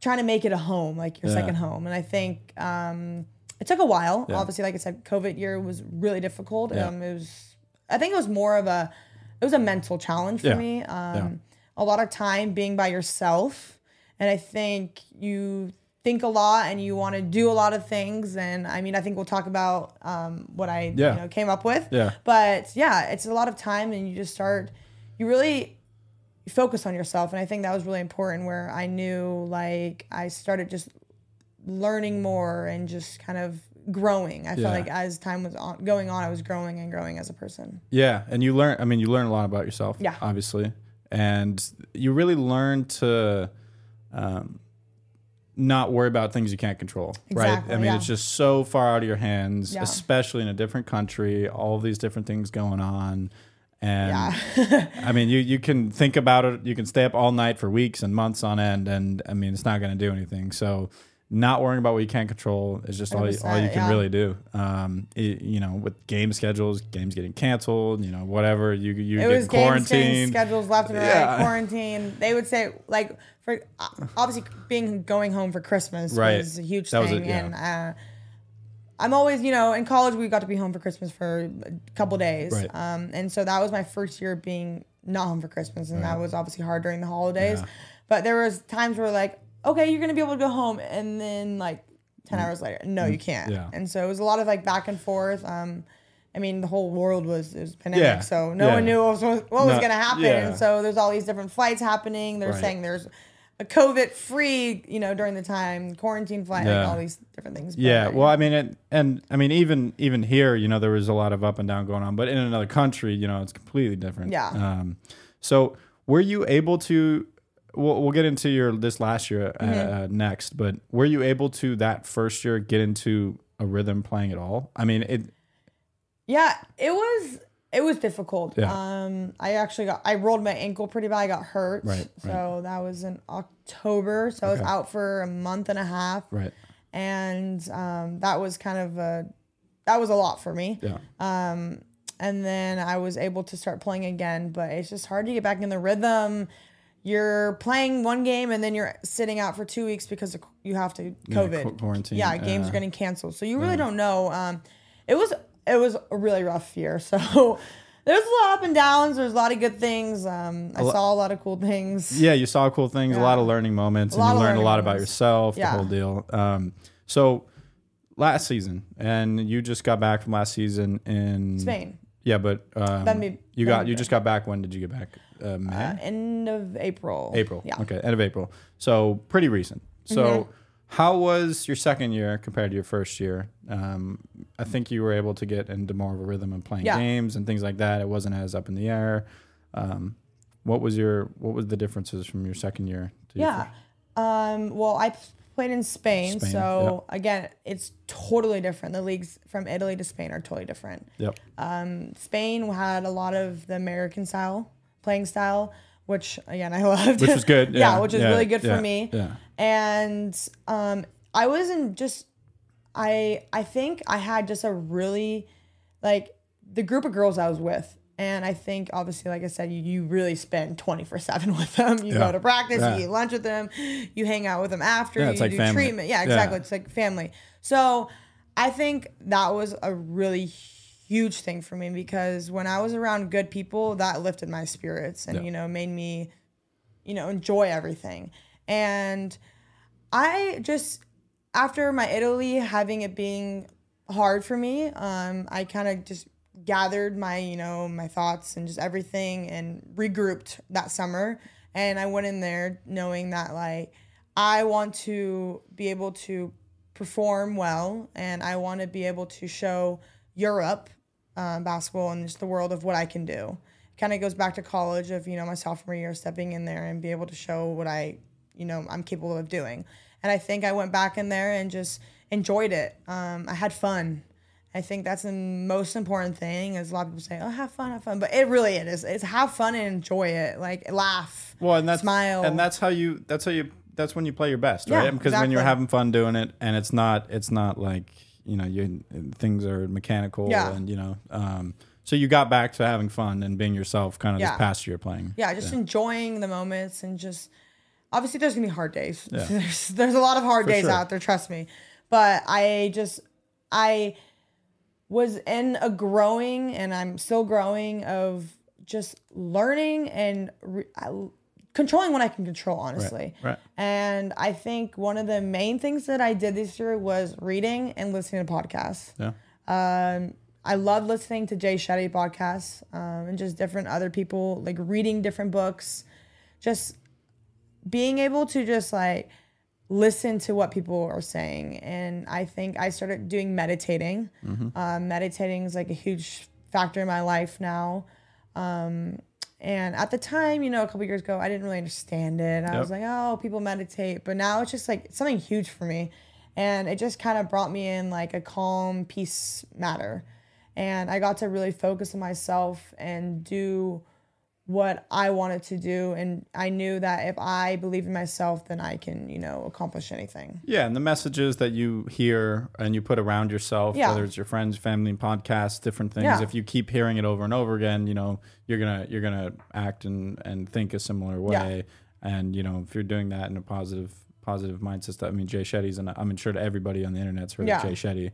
trying to make it a home, like your yeah. second home. And I think um, it took a while. Yeah. Obviously, like I said, COVID year was really difficult. Yeah. Um, it was, I think it was more of a, it was a mental challenge for yeah. me. Um, yeah. A lot of time being by yourself. And I think you think a lot and you want to do a lot of things. And I mean, I think we'll talk about um, what I yeah. you know, came up with. Yeah. But yeah, it's a lot of time, and you just start, you really focus on yourself. And I think that was really important, where I knew, like, I started just learning more and just kind of growing. I yeah. felt like as time was on, going on, I was growing and growing as a person. Yeah. And you learn, I mean, you learn a lot about yourself, yeah. obviously. And you really learn to... Um, not worry about things you can't control, exactly, right? I mean, yeah. it's just so far out of your hands, yeah. especially in a different country, all these different things going on. And yeah. I mean, you, you can think about it. You can stay up all night for weeks and months on end. And I mean, it's not going to do anything. So not worrying about what you can't control is just all you, all you can yeah. really do. Um, it, you know, with game schedules, games getting canceled, you know, whatever. You you it get was quarantined. Schedules left and yeah. right, quarantine. They would say, like, for obviously being going home for Christmas right. was a huge that thing. A, yeah. And uh, I'm always, you know, in college we got to be home for Christmas for a couple days. Right. Um, and so that was my first year being not home for Christmas. And right. that was obviously hard during the holidays. Yeah. But there was times where, like, okay, you're going to be able to go home, and then, like, ten hours later, no, you can't. Yeah. And so it was a lot of, like, back and forth. Um, I mean, the whole world was, it was pandemic, yeah. so no yeah. one knew what was, what no. was going to happen. Yeah. And so there's all these different flights happening. They're right. saying there's a COVID-free, you know, during the time, quarantine flight, yeah. like all these different things. Yeah, well, I mean, it, and, I mean, even even here, you know, there was a lot of up and down going on. But in another country, you know, it's completely different. Yeah. Um, so were you able to... We'll, we'll get into your this last year uh, mm-hmm. next, but were you able to that first year get into a rhythm playing at all? I mean, it. Yeah, it was it was difficult. Yeah. Um, I actually got I rolled my ankle pretty bad. I got hurt, right, so right. that was in October. So okay. I was out for a month and a half, right? And um, that was kind of a that was a lot for me. Yeah. Um, and then I was able to start playing again, but it's just hard to get back in the rhythm. You're playing one game and then you're sitting out for two weeks because you have to COVID yeah, quarantine. Yeah, games uh, are getting canceled, so you really yeah. don't know. Um, it was it was a really rough year. So there's a lot of up and downs. There's a lot of good things. Um, I lo- saw a lot of cool things. Yeah, you saw cool things. Yeah. A lot of learning moments, and you learned a lot moments. About yourself. Yeah. The whole deal. Um, so last season, and you just got back from last season in Spain. Yeah, but um, be, you got you just got back. When did you get back? Uh, May? Uh, end of April. April. Yeah. Okay, end of April. So pretty recent. So mm-hmm. how was your second year compared to your first year? Um, I think you were able to get into more of a rhythm and playing yeah. games and things like that. It wasn't as up in the air. Um, what was your what was the differences from your second year? To yeah. Your um, well, I played in Spain, Spain so yep. again, it's totally different. The leagues from Italy to Spain are totally different. Yep. Um, Spain had a lot of the American style. Playing style, which again I loved, which was good, yeah, yeah which was yeah, really good yeah, for me. Yeah. And um, I wasn't just, I I think I had just a really like the group of girls I was with, and I think obviously like I said, you, you really spend twenty-four seven with them. You yeah. go to practice, yeah. you eat lunch with them, you hang out with them after, yeah, you it's do like family. Treatment, yeah, exactly, yeah. It's like family. So I think that was a really huge Huge thing for me because when I was around good people, that lifted my spirits and, yeah. you know, made me, you know, enjoy everything. And I just, after my Italy, having it being hard for me, um, I kind of just gathered my, you know, my thoughts and just everything and regrouped that summer. And I went in there knowing that, like, I want to be able to perform well and I want to be able to show Europe Um, basketball and just the world of what I can do. Kind of goes back to college of, you know, my sophomore year stepping in there and be able to show what I, you know, I'm capable of doing. And I think I went back in there and just enjoyed it. Um, I had fun. I think that's the most important thing is a lot of people say, oh, have fun, have fun. But it really it is. It's have fun and enjoy it. Like laugh, well, and that's, smile. And that's how you, that's how you, that's when you play your best, right? Yeah, because exactly. when you're having fun doing it and it's not, it's not like, you know, you, things are mechanical yeah. and, you know, um, so you got back to having fun and being yourself kind of yeah. this past year playing. Yeah, just yeah. enjoying the moments and just, obviously there's going to be hard days. Yeah. There's, there's a lot of hard For days sure. out there, trust me. But I just, I was in a growing and I'm still growing of just learning and re- I, controlling what I can control, honestly. Right, right. And I think one of the main things that I did this year was reading and listening to podcasts. Yeah. Um, I love listening to Jay Shetty podcasts um, and just different other people, like reading different books, just being able to just like listen to what people are saying. And I think I started doing meditating. Mm-hmm. Um, meditating is like a huge factor in my life now. Um, And at the time, you know, a couple years ago, I didn't really understand it. I yep. was like, oh, people meditate. But now it's just like it's something huge for me. And it just kind of brought me in like a calm, peace matter. And I got to really focus on myself and do what I wanted to do. And I knew that if I believe in myself, then I can, you know, accomplish anything. Yeah. And the messages that you hear and you put around yourself, yeah. whether it's your friends, family, podcasts, different things, yeah. if you keep hearing it over and over again, you know, you're going to, you're going to act and, and think a similar way. Yeah. And, you know, if you're doing that in a positive, positive mindset, stuff, I mean, Jay Shetty's, and I'm sure to everybody on the internet's heard yeah. of Jay Shetty.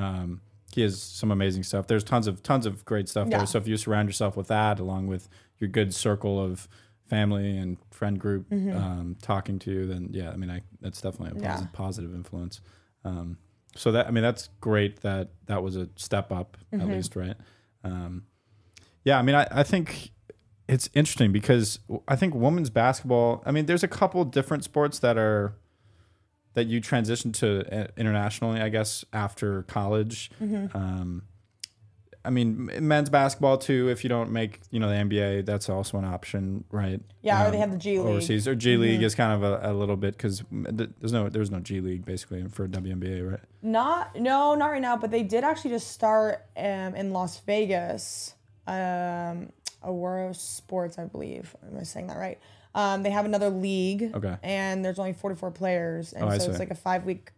Um, he has some amazing stuff. There's tons of, tons of great stuff yeah. there. So if you surround yourself with that, along with your good circle of family and friend group mm-hmm. um, talking to you, then yeah, I mean, I, that's definitely a positive, yeah. positive influence. Um, so that, I mean, that's great that that was a step up mm-hmm. at least, right? Um, yeah, I mean, I, I think it's interesting because I think women's basketball, I mean, there's a couple different sports that are, that you transition to internationally, I guess, after college. Mm-hmm. Um, I mean, men's basketball too. If you don't make, you know, the N B A, that's also an option, right? Yeah, um, or they have the G League overseas, or G League mm-hmm. is kind of a, a little bit because there's no there's no G League basically for W N B A, right? Not no, not right now. But they did actually just start um, in Las Vegas, um, Aurora Sports, I believe. Am I saying that right? Um, they have another league, okay. and there's only forty-four players, and oh, so it's like a five-week.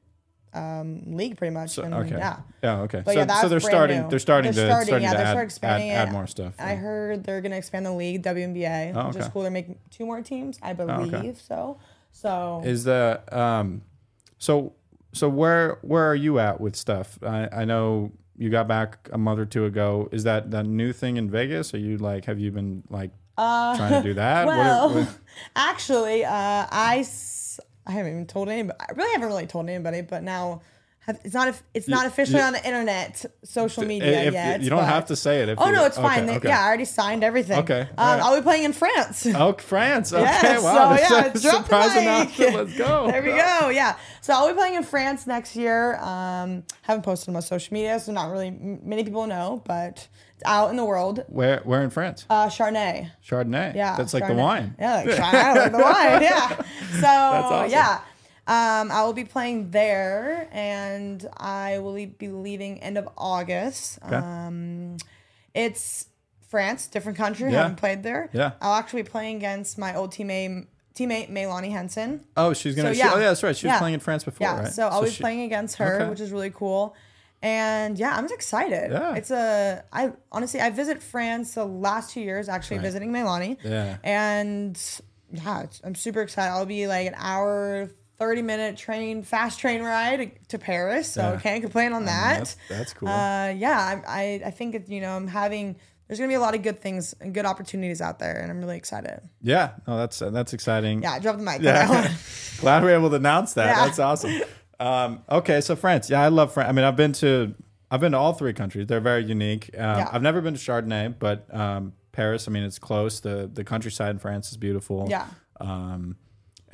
Um, league pretty much. So, and, okay. Yeah. Yeah. Okay. But so yeah, so they're starting, they're starting. They're to, starting. Starting yeah, to they're add, starting expanding add, add more stuff. Yeah. I heard they're gonna expand the league, W N B A, oh, which okay. is cool. They're making two more teams, I believe. Oh, okay. So, so is the um, so so where where are you at with stuff? I, I know you got back a month or two ago. Is that that new thing in Vegas? Are you like? Have you been like uh, trying to do that? Well, what are, what? actually, uh, I. I haven't even told anybody. I really haven't really told anybody, but now have, it's not it's not officially you, on the internet, social media if, yet. You don't but, have to say it. If oh, no, it's fine. Okay, okay. Yeah, I already signed everything. Okay. Um, right. I'll be playing in France. Oh, France. Okay, yes. Wow. So, yeah, it's surprising option. Let's go. There we go. Yeah. So I'll be playing in France next year. Um, haven't posted on my social media, so not really many people know, but it's out in the world. Where Where in France? Uh, Chardonnay. Chardonnay. Yeah. That's like Chardonnay. The wine. Yeah, like, I like the wine. Yeah. So, that's awesome. Yeah. Um, I will be playing there, and I will be leaving end of August. Okay. Um, it's France, different country. Yeah. I haven't played there. Yeah. I'll actually be playing against my old teammate, teammate Maylani Henson. Oh, she's going to... So, yeah. She, oh, yeah, that's right. She was yeah. playing in France before, yeah. right? So, I'll so be she, playing against her, okay. which is really cool. And, yeah, I'm just excited. Yeah. It's a... I honestly, I visit France the last two years, actually right. visiting Maylani. Yeah. And, yeah, I'm super excited. I'll be, like, an hour... thirty minute train, fast train ride to Paris. So yeah. can't complain on that. I mean, that's, that's cool. Uh, yeah, I, I, I think, it, you know, I'm having, there's going to be a lot of good things and good opportunities out there. And I'm really excited. Yeah. No, that's, uh, that's exciting. Yeah. I dropped the mic. Yeah. Glad we were able to announce that. Yeah. That's awesome. Um, okay. So France. Yeah. I love France. I mean, I've been to, I've been to all three countries. They're very unique. Um, yeah. I've never been to Chardonnay, but um, Paris, I mean, it's close. The, the countryside in France is beautiful. Yeah. Um,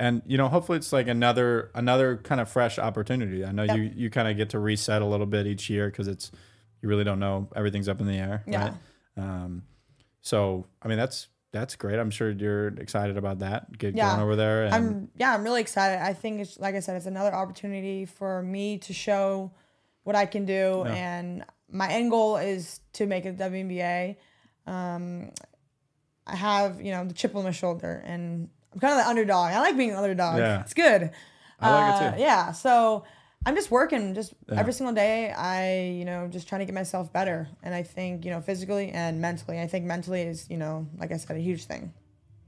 And, you know, hopefully it's like another another kind of fresh opportunity. I know yep. you, you kind of get to reset a little bit each year because it's you really don't know. Everything's up in the air. Yeah. Right? Um, so, I mean, that's that's great. I'm sure you're excited about that. Get yeah. going over there. And I'm, yeah, I'm really excited. I think, it's like I said, it's another opportunity for me to show what I can do. Yeah. And my end goal is to make it W N B A. Um, I have, you know, the chip on my shoulder and... I'm kind of the underdog. I like being an underdog. Yeah. It's good. I like uh, it too. Yeah. So I'm just working just yeah. every single day. I, you know, just trying to get myself better. And I think, you know, physically and mentally, I think mentally is, you know, like I said, a huge thing.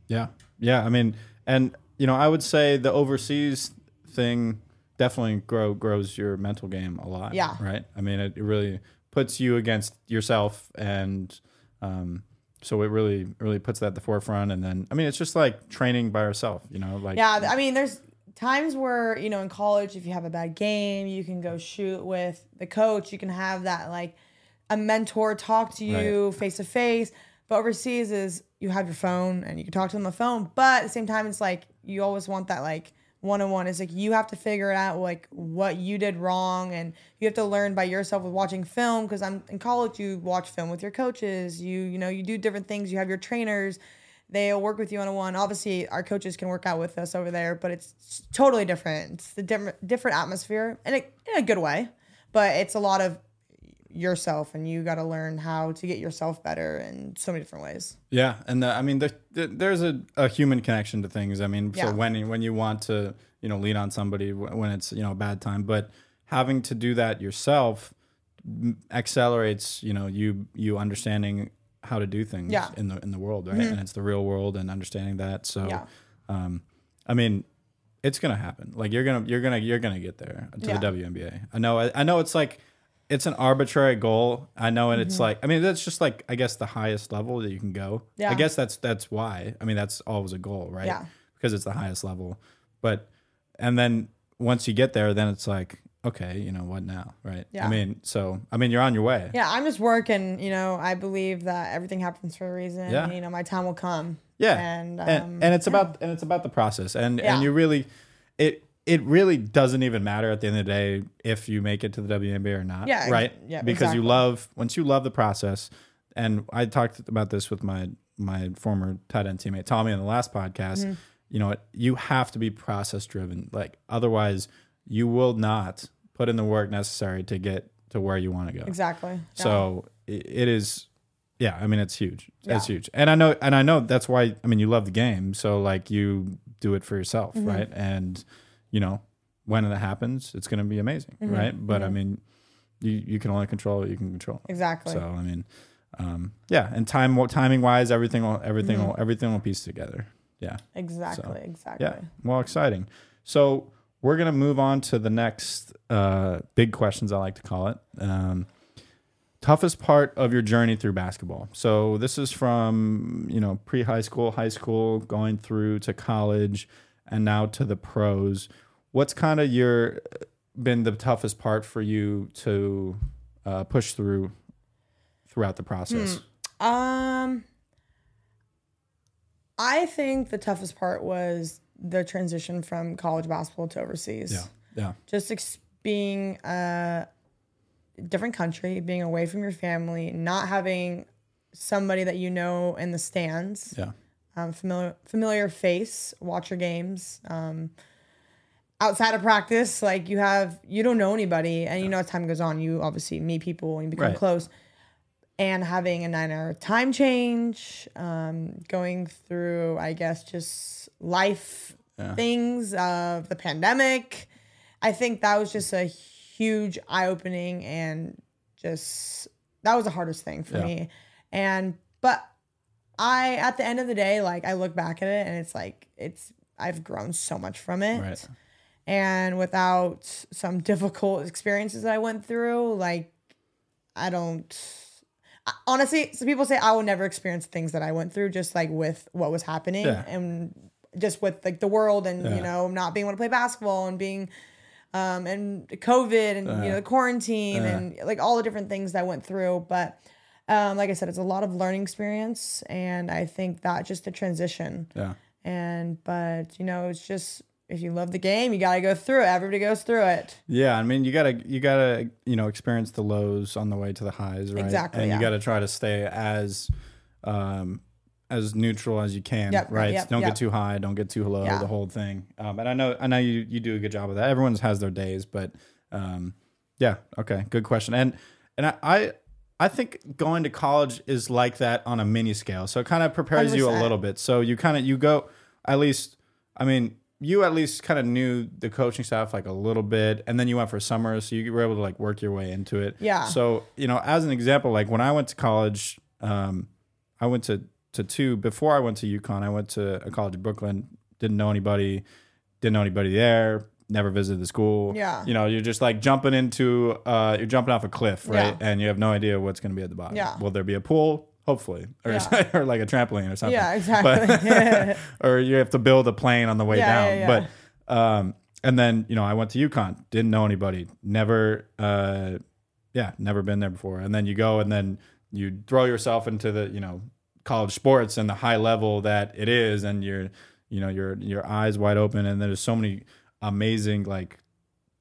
Yeah. Yeah. I mean, and, you know, I would say the overseas thing definitely grow grows your mental game a lot. Yeah. Right. I mean, it, it really puts you against yourself and, um, so it really, really puts that at the forefront. And then, I mean, it's just like training by yourself, you know, like, yeah, I mean, there's times where, you know, in college, if you have a bad game, you can go shoot with the coach. You can have that, like a mentor talk to you face to face, but overseas is you have your phone and you can talk to them on the phone. But at the same time, it's like, you always want that, like one-on-one. It's like, you have to figure out like what you did wrong. And you have to learn by yourself with watching film. Cause I'm in college, you watch film with your coaches. You, you know, you do different things. You have your trainers, they'll work with you one-on-one. Obviously our coaches can work out with us over there, but it's totally different. It's the different, different atmosphere and in a good way, but it's a lot of yourself, and you got to learn how to get yourself better in so many different ways. Yeah. And the, I mean, the, the, there's a, a human connection to things. I mean, yeah. so when, when you want to, you know, lean on somebody when it's, you know, a bad time, but having to do that yourself accelerates, you know, you, you understanding how to do things yeah. in the, in the world. Right. Mm-hmm. And it's the real world and understanding that. So, yeah. um, I mean, it's going to happen. Like you're going to, you're going to, you're going to get there to yeah. the W N B A. I know, I, I know it's like, it's an arbitrary goal. I know. And mm-hmm. it's like, I mean, that's just like, I guess the highest level that you can go. Yeah. I guess that's, that's why, I mean, that's always a goal, right? Yeah. Because it's the highest level, but, and then once you get there, then it's like, okay, you know, what now? Right. Yeah. I mean, so, I mean, you're on your way. Yeah. I'm just working, you know, I believe that everything happens for a reason. Yeah. You know, my time will come. Yeah. And, um, and, and it's yeah. about, and it's about the process and, yeah. and you really, it, It really doesn't even matter at the end of the day if you make it to the W N B A or not, yeah, right? Yeah, because exactly. you love once you love the process, and I talked about this with my my former tight end teammate Tommy in the last podcast. Mm-hmm. You know, you have to be process driven, like otherwise you will not put in the work necessary to get to where you want to go. Exactly. Yeah. So it is, yeah. I mean, it's huge. Yeah. It's huge, and I know, and I know that's why. I mean, you love the game, so like you do it for yourself, mm-hmm. right? And you know, when it happens, it's going to be amazing, mm-hmm. right? But, mm-hmm. I mean, you, you can only control what you can control. Exactly. So, I mean, um, yeah, and time timing-wise, everything will everything mm-hmm. will, everything will piece together. Yeah. Exactly, so, exactly. Yeah, well, exciting. So we're going to move on to the next uh, big questions, I like to call it. Um, toughest part of your journey through basketball. So this is from, you know, pre-high school, high school, going through to college, and now to the pros. What's kind of your been the toughest part for you to uh, push through throughout the process? Hmm. Um, I think the toughest part was the transition from college basketball to overseas. Yeah, yeah. Just ex- being a different country, being away from your family, not having somebody that you know in the stands. Yeah. Um, familiar, familiar face, watch your games, um, outside of practice. Like you have, you don't know anybody and yeah. you know, as time goes on, you obviously meet people and you become right. close, and having a nine hour time change, um, going through, I guess, just life yeah. things of the pandemic. I think that was just a huge eye opening and just, that was the hardest thing for yeah. me. And, but I, at the end of the day, like I look back at it and it's like, it's, I've grown so much from it. Right. And without some difficult experiences that I went through, like I don't, I, honestly, some people say I will never experience things that I went through, just like with what was happening yeah. and just with like the world and, yeah. you know, not being able to play basketball and being, um, and COVID and, uh, you know, the quarantine uh, and like all the different things that I went through. But Um, like I said, it's a lot of learning experience, and I think that just the transition. Yeah. And but you know, it's just if you love the game, you gotta go through it. Everybody goes through it. Yeah, I mean, you gotta you gotta you know experience the lows on the way to the highs, right? Exactly. And yeah. you gotta try to stay as um, as neutral as you can, yep, right? Yep, don't yep. get too high, don't get too low, yeah. the whole thing. Um, and I know I know you you do a good job of that. Everyone has their days, but um, yeah, okay, good question. And and I. I I think going to college is like that on a mini scale. So it kind of prepares one hundred percent you a little bit. So you kind of, you go, at least, I mean, you at least kind of knew the coaching staff like a little bit. And then you went for summer. So you were able to like work your way into it. Yeah. So, you know, as an example, like when I went to college, um, I went to, to two, before I went to UConn, I went to a college in Brooklyn, didn't know anybody, didn't know anybody there. Never visited the school. Yeah. You know, you're just like jumping into, uh, you're jumping off a cliff, right? Yeah. And you have no idea what's going to be at the bottom. Yeah. Will there be a pool? Hopefully. Or, yeah. or like a trampoline or something. Yeah, exactly. But, or you have to build a plane on the way yeah, down. Yeah, yeah. But, um, and then, you know, I went to UConn, didn't know anybody, never, uh, yeah, never been there before. And then you go and then you throw yourself into the, you know, college sports and the high level that it is. And you're, you know, your, your eyes wide open. And there's so many amazing, like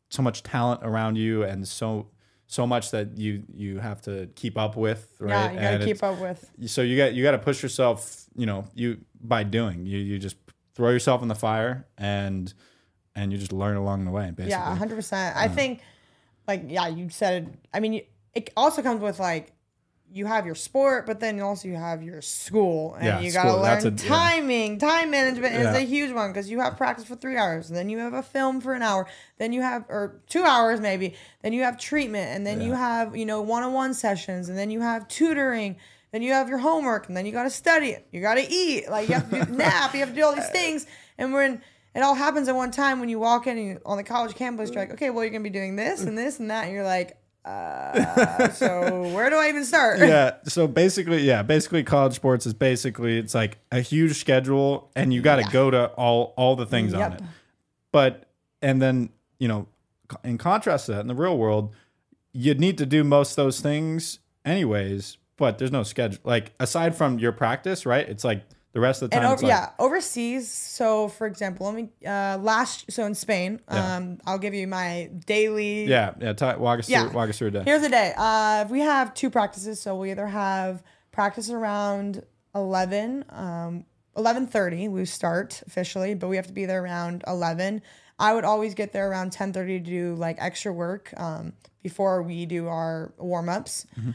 so much talent around you and so so much that you you have to keep up with, right? Yeah, you gotta and keep up with. So you got you got to push yourself, you know, you by doing. You you just throw yourself in the fire and and you just learn along the way, basically. Yeah, one hundred percent. I think, like, yeah, you said it. I mean, it also comes with, like, you have your sport, but then also you have your school, and yeah, you got to learn a, timing. Yeah. Time management is yeah. a huge one, because you have practice for three hours, and then you have a film for an hour, then you have, or two hours maybe, then you have treatment, and then yeah. you have, you know, one-on-one sessions, and then you have tutoring, then you have your homework, and then you got to study it. You got to eat. Like, you have to do nap. You have to do all these things. And when it all happens at one time, when you walk in and you, on the college campus, you're like, okay, well, you're going to be doing this and this and that. And you're like, uh, so where do I even start? Yeah. So basically, yeah, basically college sports is basically, it's like a huge schedule, and you got to yeah. go to all, all the things yep. on it. But, and then, you know, in contrast to that, in the real world, you'd need to do most of those things anyways. But there's no schedule, like, aside from your practice, right? It's like the rest of the time. And over, like, yeah, overseas. So, for example, let me uh, last. So in Spain, yeah. um, I'll give you my daily. Yeah, yeah. T- walk us through, yeah. walk us through a day. Here's a day. Uh, we have two practices, so we either have practice around eleven, um, eleven thirty. We start officially, but we have to be there around eleven. I would always get there around ten thirty to do, like, extra work um, before we do our warm ups. Mm-hmm.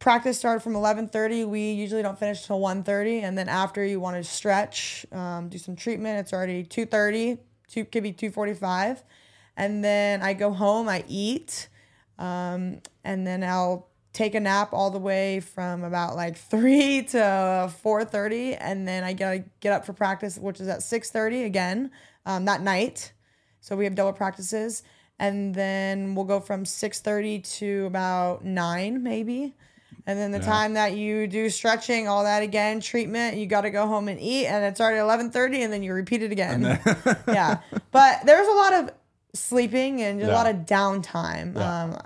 Practice started from eleven thirty. We usually don't finish till one thirty, and then after you want to stretch, um, do some treatment. It's already two thirty, two, could be two forty-five, and then I go home, I eat, um, and then I'll take a nap all the way from about like three to four thirty, and then I gotta get up for practice, which is at six thirty again um, that night. So we have double practices, and then we'll go from six thirty to about nine maybe. And then the yeah. time that you do stretching, all that again, treatment, you got to go home and eat. And it's already eleven thirty, and then you repeat it again. Then- yeah. But there's a lot of sleeping and yeah. a lot of downtime. Yeah. Um,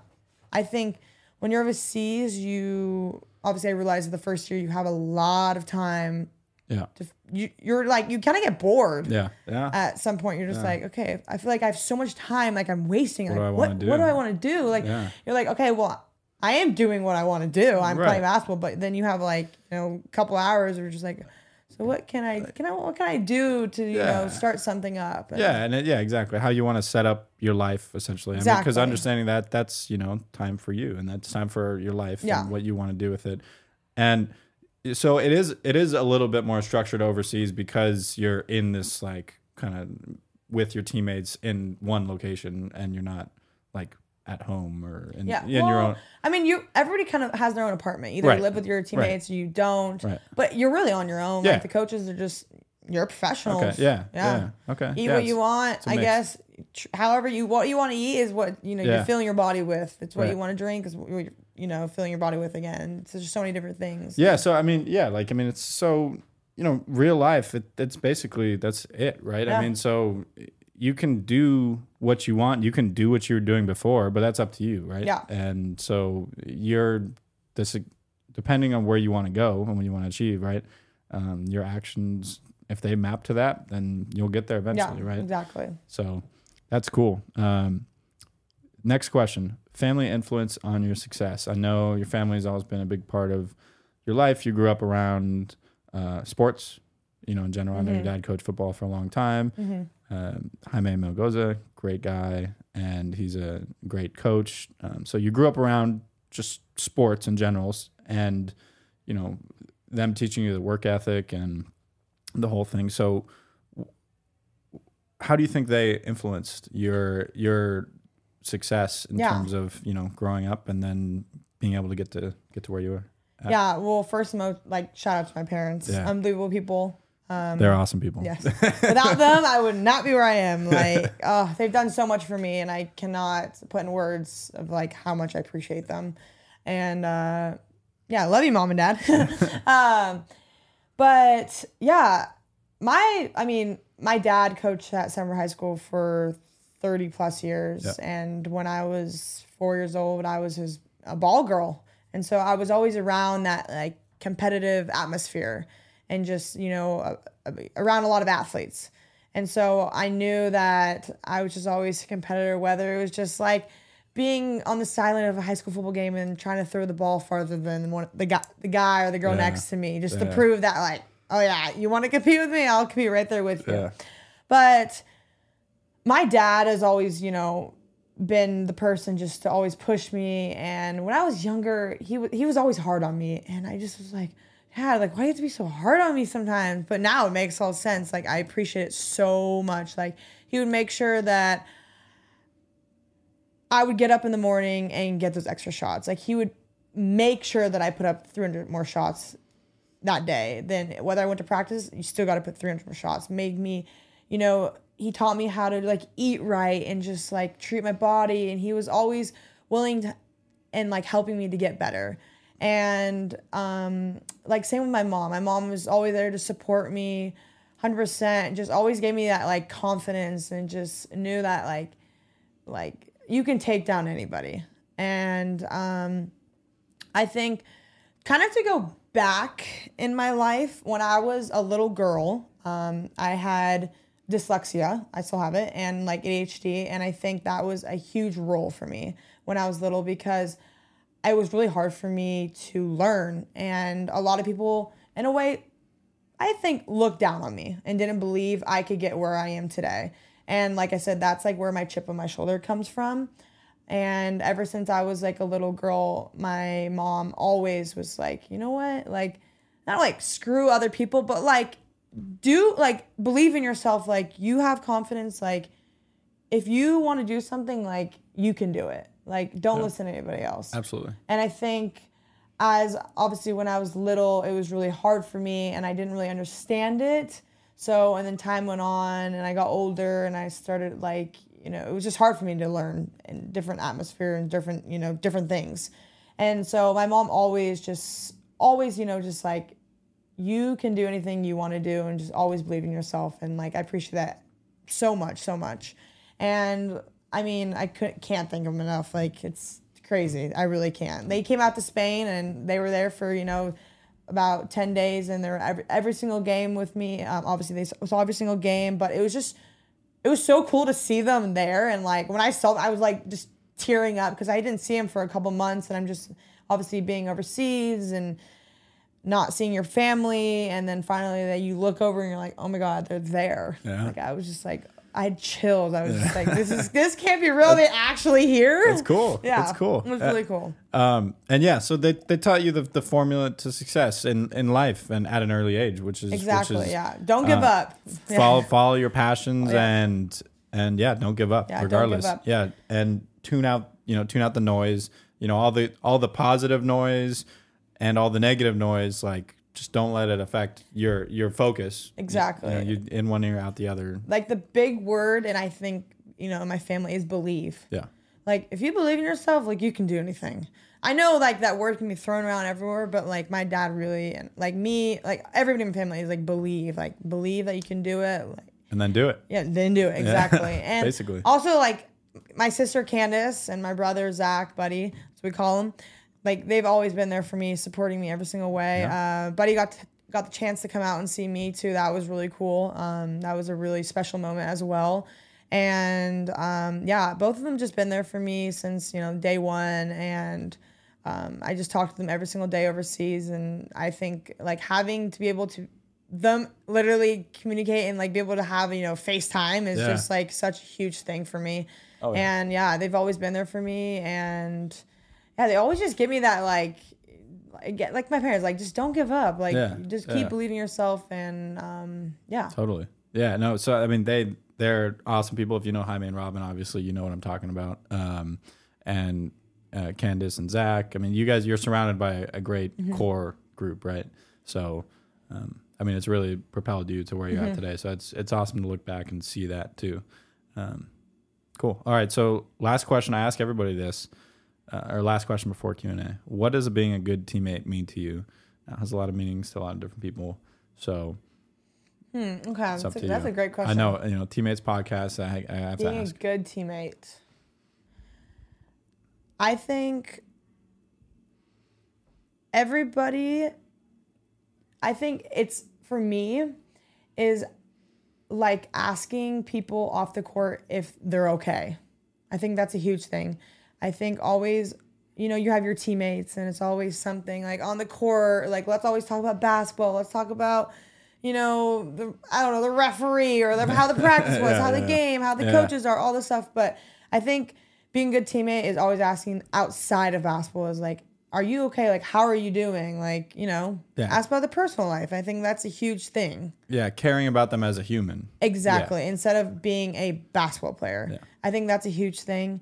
I think when you're overseas, you obviously realize that the first year you have a lot of time. Yeah. To, you, you're like, you kind of get bored. Yeah. Yeah. At some point, you're just yeah. like, okay, I feel like I have so much time. Like, I'm wasting. What like, do I want to do? What do I want to do? Like, yeah. you're like, okay, well, I am doing what I want to do. I'm right. playing basketball, but then you have, like, you know, a couple hours where just like, so what can I can I what can I do to you yeah. know start something up? And yeah, and it, yeah, exactly. How you want to set up your life, essentially. Exactly. I mean, because understanding that that's, you know, time for you, and that's time for your life yeah. and what you want to do with it. And so it is it is a little bit more structured overseas, because you're in this, like, kind of with your teammates in one location, and you're not, like, at home or in, yeah. in well, your own. I mean, you everybody kind of has their own apartment. Either right. you live with your teammates, right. or you don't. Right. But you're really on your own. Yeah. Like, the coaches are just, you're professionals. Okay. Yeah. Yeah. yeah. Okay. Eat yeah, what you want, I guess. Tr- however you what you want to eat is what you know yeah. you're filling your body with. It's what right. you want to drink is what you're, you know, filling your body with again. So there's so many different things. Yeah. So I mean, yeah, like I mean, it's so, you know, real life. It, it's basically that's it, right? Yeah. I mean, so. You can do what you want. You can do what you were doing before, but that's up to you, right? Yeah. And so you're this, depending on where you want to go and what you want to achieve, right? Um, your actions, if they map to that, then you'll get there eventually, yeah, right? Exactly. So that's cool. Um, next question: family influence on your success. I know your family has always been a big part of your life. You grew up around uh, sports, you know, in general. Mm-hmm. I know your dad coached football for a long time. Mm-hmm. Um, Jaime Melgoza, great guy, and he's a great coach. Um, so you grew up around just sports in general, and, you know, them teaching you the work ethic and the whole thing. So how do you think they influenced your your success in yeah. terms of, you know, growing up and then being able to get to get to where you were at? Yeah, well, first, most, like, shout out to my parents. Yeah. Unbelievable people. Um, They're awesome people. Yes. Without them, I would not be where I am. Like, oh, they've done so much for me, and I cannot put in words of, like, how much I appreciate them. And uh, yeah, I love you, Mom and Dad. um, but yeah, my, I mean, my dad coached at Santa Barbara High School for thirty plus years, yep. and when I was four years old, I was his a ball girl, and so I was always around that, like, competitive atmosphere. And just, you know, around a lot of athletes. And so I knew that I was just always a competitor, whether it was just like being on the sideline of a high school football game and trying to throw the ball farther than one, the, guy, the guy or the girl yeah. next to me, just yeah. to prove that, like, oh, yeah, you want to compete with me? I'll compete right there with you. Yeah. But my dad has always, you know, been the person just to always push me. And when I was younger, he w- he was always hard on me. And I just was like, Dad, like, why do you have to be so hard on me sometimes? But now it makes all sense. Like, I appreciate it so much. Like, he would make sure that I would get up in the morning and get those extra shots. Like, he would make sure that I put up three hundred more shots that day. Then whether I went to practice, you still got to put three hundred more shots. Made me, you know, he taught me how to, like, eat right and just, like, treat my body. And he was always willing to and, like, helping me to get better. And, um, like, same with my mom. My mom was always there to support me one hundred percent. Just always gave me that, like, confidence and just knew that, like, like, you can take down anybody. And um, I think kind of to go back in my life, when I was a little girl, um, I had dyslexia. I still have it. And, like, A D H D. And I think that was a huge role for me when I was little, because it was really hard for me to learn. And a lot of people, in a way, I think, looked down on me and didn't believe I could get where I am today. And like I said, that's, like, where my chip on my shoulder comes from. And ever since I was, like, a little girl, my mom always was like, you know what? Like, not, like, screw other people, but, like, do, like, believe in yourself. Like, you have confidence. Like, if you want to do something, like, you can do it. Like, don't yeah. listen to anybody else. Absolutely. And I think as, obviously, when I was little, it was really hard for me, and I didn't really understand it. So, and then time went on, and I got older, and I started, like, you know, it was just hard for me to learn in different atmosphere and different, you know, different things. And so my mom always just, always, you know, just, like, you can do anything you want to do, and just always believe in yourself. And, like, I appreciate that so much, so much. And, I mean, I couldn't, can't thank them enough. Like, it's crazy. I really can't. They came out to Spain, and they were there for, you know, about ten days, and they were every, every single game with me. Um, obviously, they saw every single game, but it was just, it was so cool to see them there. And, like, when I saw them, I was, like, just tearing up, because I didn't see them for a couple months, and I'm just obviously being overseas and not seeing your family. And then finally that you look over and you're like, oh my God, they're there. Yeah. Like, I was just like, I had chills. I was yeah. just like, this is this can't be real. They actually here. That's cool. Yeah. That's cool. It was really cool. Uh, um, and yeah, so they, they taught you the, the formula to success in, in life and at an early age, which is exactly which is, yeah. Don't give uh, up. Follow follow your passions oh, yeah. and and yeah, don't give up yeah, regardless. Don't give up. Yeah, and tune out you know tune out the noise. You know all the all the positive noise and all the negative noise. Like, just don't let it affect your, your focus. Exactly. You know, you in one ear, out the other. Like, the big word, and I think, you know, in my family, is believe. Yeah. Like, if you believe in yourself, like, you can do anything. I know, like, that word can be thrown around everywhere, but, like, my dad really, and, like, me, like, everybody in my family is like, believe. Like, believe that you can do it. Like, and then do it. Yeah, then do it. Exactly. Yeah. And basically. Also, like, my sister Candace and my brother Zach, Buddy, as we call him, like, they've always been there for me, supporting me every single way. Yeah. Uh, Buddy got to, got the chance to come out and see me, too. That was really cool. Um, that was a really special moment as well. And, um, yeah, both of them just been there for me since, you know, day one. And um, I just talked to them every single day overseas. And I think, like, having to be able to them literally communicate and, like, be able to have, you know, FaceTime is yeah. just, like, such a huge thing for me. Oh, yeah. And, yeah, they've always been there for me. And... yeah, they always just give me that, like, like my parents, like, just don't give up. Like, yeah, just keep yeah. believing yourself and, um, yeah. Totally. Yeah, no, so, I mean, they, they're awesome people. If you know Jaime and Robin, obviously, you know what I'm talking about. Um, and uh, Candace and Zach. I mean, you guys, you're surrounded by a great mm-hmm. core group, right? So, um, I mean, it's really propelled you to where you're mm-hmm. at today. So it's it's awesome to look back and see that, too. Um, cool. All right, so last question. I ask everybody this. Uh, our last question before Q and A. What does being a good teammate mean to you? That has a lot of meanings to a lot of different people. So, hmm, okay, it's up so to that's you. A great question. I know, you know, teammates podcast. I, I have being to ask. Being a good teammate. I think everybody. I think it's for me, is like asking people off the court if they're okay. I think that's a huge thing. I think always, you know, you have your teammates and it's always something like on the court, like let's always talk about basketball. Let's talk about, you know, the, I don't know, the referee or the, how the practice was, yeah, how the yeah. game, how the yeah. coaches are, all this stuff. But I think being a good teammate is always asking outside of basketball is like, are you okay? Like, how are you doing? Like, you know, yeah. ask about the personal life. I think that's a huge thing. Yeah, caring about them as a human. Exactly. Yeah. Instead of being a basketball player. Yeah. I think that's a huge thing.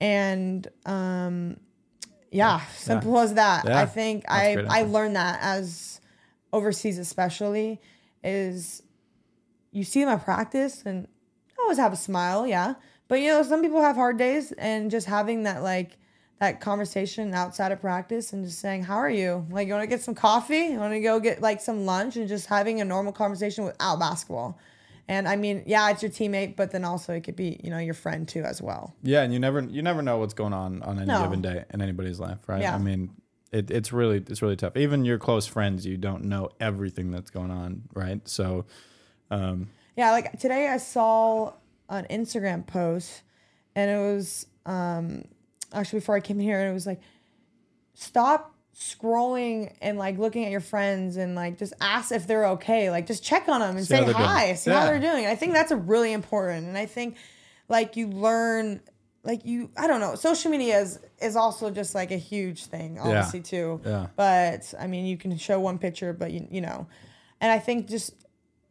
And, um, yeah, yeah. simple yeah. as that. Yeah. I think that's I I learned that as overseas especially is you see them at practice and always have a smile, yeah. But, you know, some people have hard days and just having that, like, that conversation outside of practice and just saying, how are you? Like, you want to get some coffee? You want to go get like some lunch and just having a normal conversation without basketball. And I mean, yeah, it's your teammate, but then also it could be, you know, your friend too as well. Yeah. And you never, you never know what's going on on any no. given day in anybody's life. Right. Yeah. I mean, it, it's really, it's really tough. Even your close friends, you don't know everything that's going on. Right. So, um, yeah, like today I saw an Instagram post and it was, um, actually before I came here, and it was like, stop scrolling and like looking at your friends and like just ask if they're okay. Like just check on them and see say hi, doing. see yeah. how they're doing. And I think that's a really important. And I think like you learn, like you, I don't know. Social media is, is also just like a huge thing, obviously yeah. too. Yeah. But I mean, you can show one picture, but you, you know, and I think just,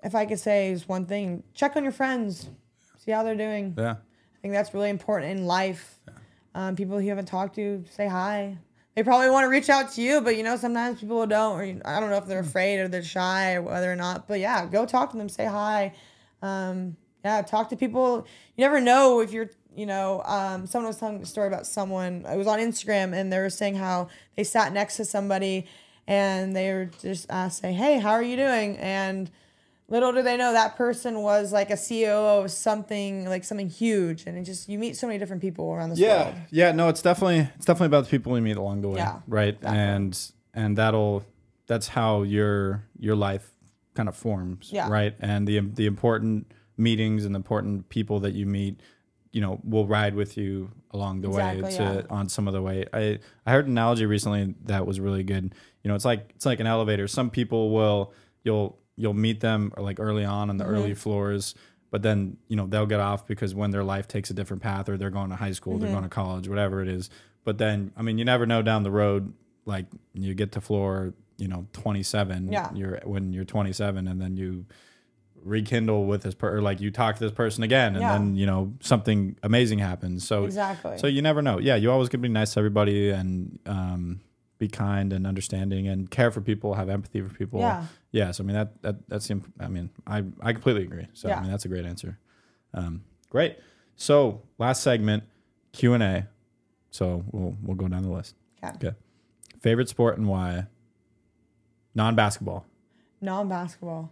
if I could say just one thing, check on your friends, see how they're doing. Yeah. I think that's really important in life. Yeah. Um, people you haven't talked to, say hi. They probably want to reach out to you, but, you know, sometimes people don't. Or I don't know if they're afraid or they're shy or whether or not. But, yeah, go talk to them. Say hi. Um, yeah, talk to people. You never know if you're, you know, um, someone was telling a story about someone. It was on Instagram, and they were saying how they sat next to somebody, and they were just uh, saying, hey, how are you doing? And little do they know that person was like a C E O of something, like something huge. And it just, you meet so many different people around this yeah. world. Yeah. Yeah. No, it's definitely, it's definitely about the people you meet along the way. Yeah, right. Exactly. And, and that'll, that's how your, your life kind of forms. Yeah. Right. And the, the important meetings and the important people that you meet, you know, will ride with you along the exactly, way to, yeah. on some of the way. I, I heard an analogy recently that was really good. You know, it's like, it's like an elevator. Some people will, you'll, You'll meet them like early on on the mm-hmm. early floors, but then, you know, they'll get off because when their life takes a different path or they're going to high school, mm-hmm. they're going to college, whatever it is. But then, I mean, you never know down the road, like you get to floor, you know, twenty-seven yeah. you're when you're twenty-seven and then you rekindle with this per or like you talk to this person again and yeah. then, you know, something amazing happens. So exactly. So you never know. Yeah. You always can be nice to everybody and, um, be kind and understanding and care for people, have empathy for people. Yeah. Yeah. So, I mean, that, that, that's, the imp- I mean, I, I completely agree. So, yeah. I mean, that's a great answer. Um, great. So last segment, Q and A. So we'll, we'll go down the list. Okay. Okay. Favorite sport and why? Non-basketball. Non-basketball.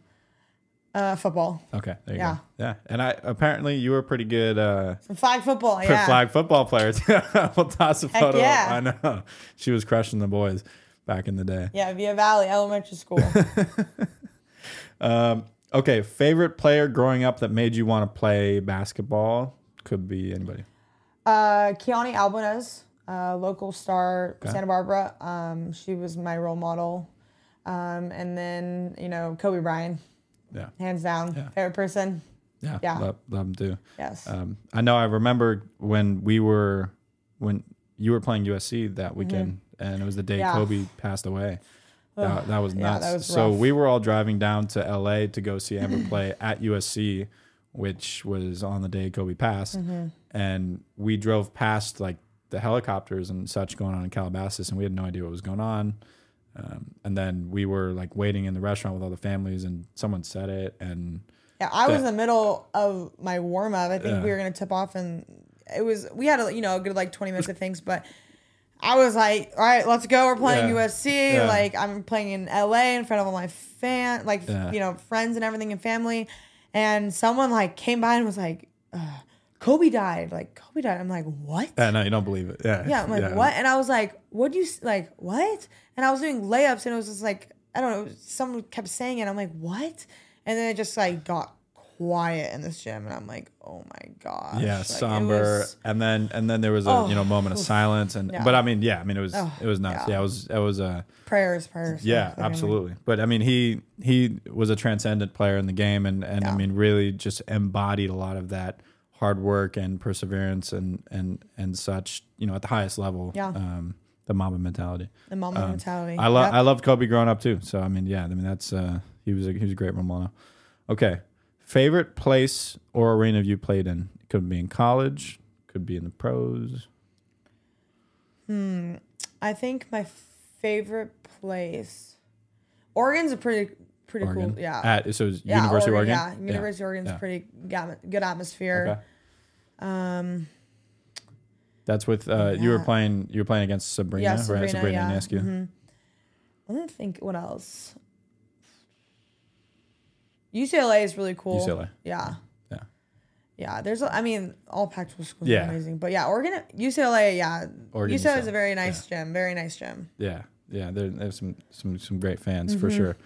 Uh, football. Okay. There you yeah. go. Yeah. And I apparently you were pretty good. Uh, Some flag football. Yeah. Flag football players. We'll toss a photo. Heck yeah. I know. She was crushing the boys back in the day. Yeah. Via Valley Elementary School. um, okay. Favorite player growing up that made you want to play basketball? Could be anybody. Uh, Keone Albanez, uh, local star, okay. Santa Barbara. Um, she was my role model. Um, and then, you know, Kobe Bryant. Yeah. Hands down. Yeah. Favorite person. Yeah. Yeah. Love, love them too. Yes. Um, I know I remember when we were, when you were playing U S C that weekend mm-hmm. and it was the day yeah. Kobe passed away. That, that was nuts. Yeah, that was so we were all driving down to L A to go see Amber play at U S C, which was on the day Kobe passed. Mm-hmm. And we drove past like the helicopters and such going on in Calabasas and we had no idea what was going on. Um, and then we were like waiting in the restaurant with all the families and someone said it. And yeah, I that, was in the middle of my warm up. I think uh, we were going to tip off and it was, we had a, you know, a good like twenty minutes of things, but I was like, all right, let's go. We're playing yeah, U S C. Yeah. Like I'm playing in L A in front of all my fan, like, yeah. you know, friends and everything and family. And someone like came by and was like, Ugh, Kobe died. Like Kobe died. I'm like, what? Yeah, no, you don't believe it. Yeah. Yeah. I'm like, yeah. what? And I was like, what do you like? What? And I was doing layups and it was just like, I don't know. Someone kept saying it. I'm like, what? And then it just like got quiet in this gym. And I'm like, oh my gosh. Yeah. Like, somber. Was, and then, and then there was a, oh, you know, moment of oof. silence. And, yeah. but I mean, yeah, I mean, it was, oh, it was nuts. Yeah. yeah. It was, it was a uh, prayers, prayers. Yeah, prayers, absolutely. But I mean, he, he was a transcendent player in the game and, and yeah. I mean, really just embodied a lot of that hard work and perseverance and and and such, you know, at the highest level. Yeah. Um, the mama mentality. The mama um, mentality. I love. Yep. I loved Kobe growing up too. So I mean, yeah. I mean, that's uh, he was a, he was a great role model. Okay. Favorite place or arena you played in? It could be in college. Could be in the pros. Hmm. I think my favorite place. Oregon's a pretty pretty Oregon. cool. Yeah. At so it's yeah, University Oregon, of Oregon. Yeah. University yeah. of Oregon's yeah. pretty good atmosphere. Okay. Um. That's with uh, yeah. you were playing. You were playing against Sabrina, yeah, Sabrina right? Sabrina, yeah. I asked you. Mm-hmm. I don't think what else. U C L A is really cool. U C L A, yeah, yeah, yeah. There's, I mean, all Pac twelve schools yeah. are amazing, but yeah, Oregon, U C L A, yeah. Oregon, U C L A, U C L A is a very nice yeah. gym, very nice gym. Yeah, yeah. There, there's some some some great fans mm-hmm. for sure.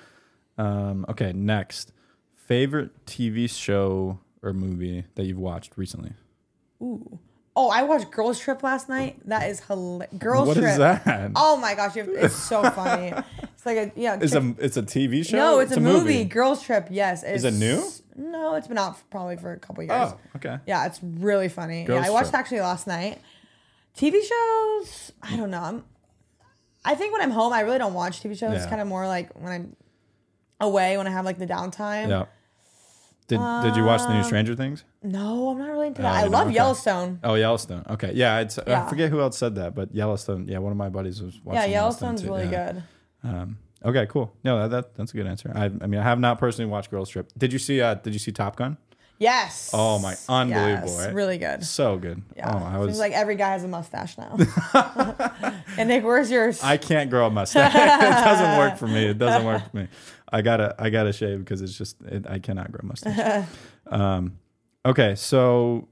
Um, okay, next, favorite T V show or movie that you've watched recently? Ooh. Oh, I watched Girls Trip last night. That is hilarious. Girls what Trip. What is that? Oh my gosh, it's so funny. It's like a yeah. It's a it's a T V show. No, it's, it's a, a movie. movie. Girls Trip. Yes. It's, is it new? No, it's been out for, probably for a couple years. Oh, okay. Yeah, it's really funny. Girls yeah, I watched Trip. actually last night. T V shows. I don't know. I'm, I think when I'm home, I really don't watch T V shows. Yeah. It's kind of more like when I'm away, when I have like the downtime. Yeah. Did Did you watch the new Stranger Things? No, I'm not really into that. Uh, I love okay. Yellowstone. Oh, Yellowstone. Okay, yeah, it's, yeah. I forget who else said that, but Yellowstone. Yeah, one of my buddies was watching. Yeah, Yellowstone's Yellowstone really yeah. good. Um, okay, cool. No, that, that that's a good answer. I, I mean, I have not personally watched Girls Trip. Did you see? Uh, did you see Top Gun? Yes. Oh my, unbelievable! Yes, right? Really good. So good. Yeah. Oh, I was Seems like every guy has a mustache now. And Nick, where's yours? I can't grow a mustache. It doesn't work for me. It doesn't work for me. I gotta, I gotta shave because it's just, it, I cannot grow a mustache. um, okay, so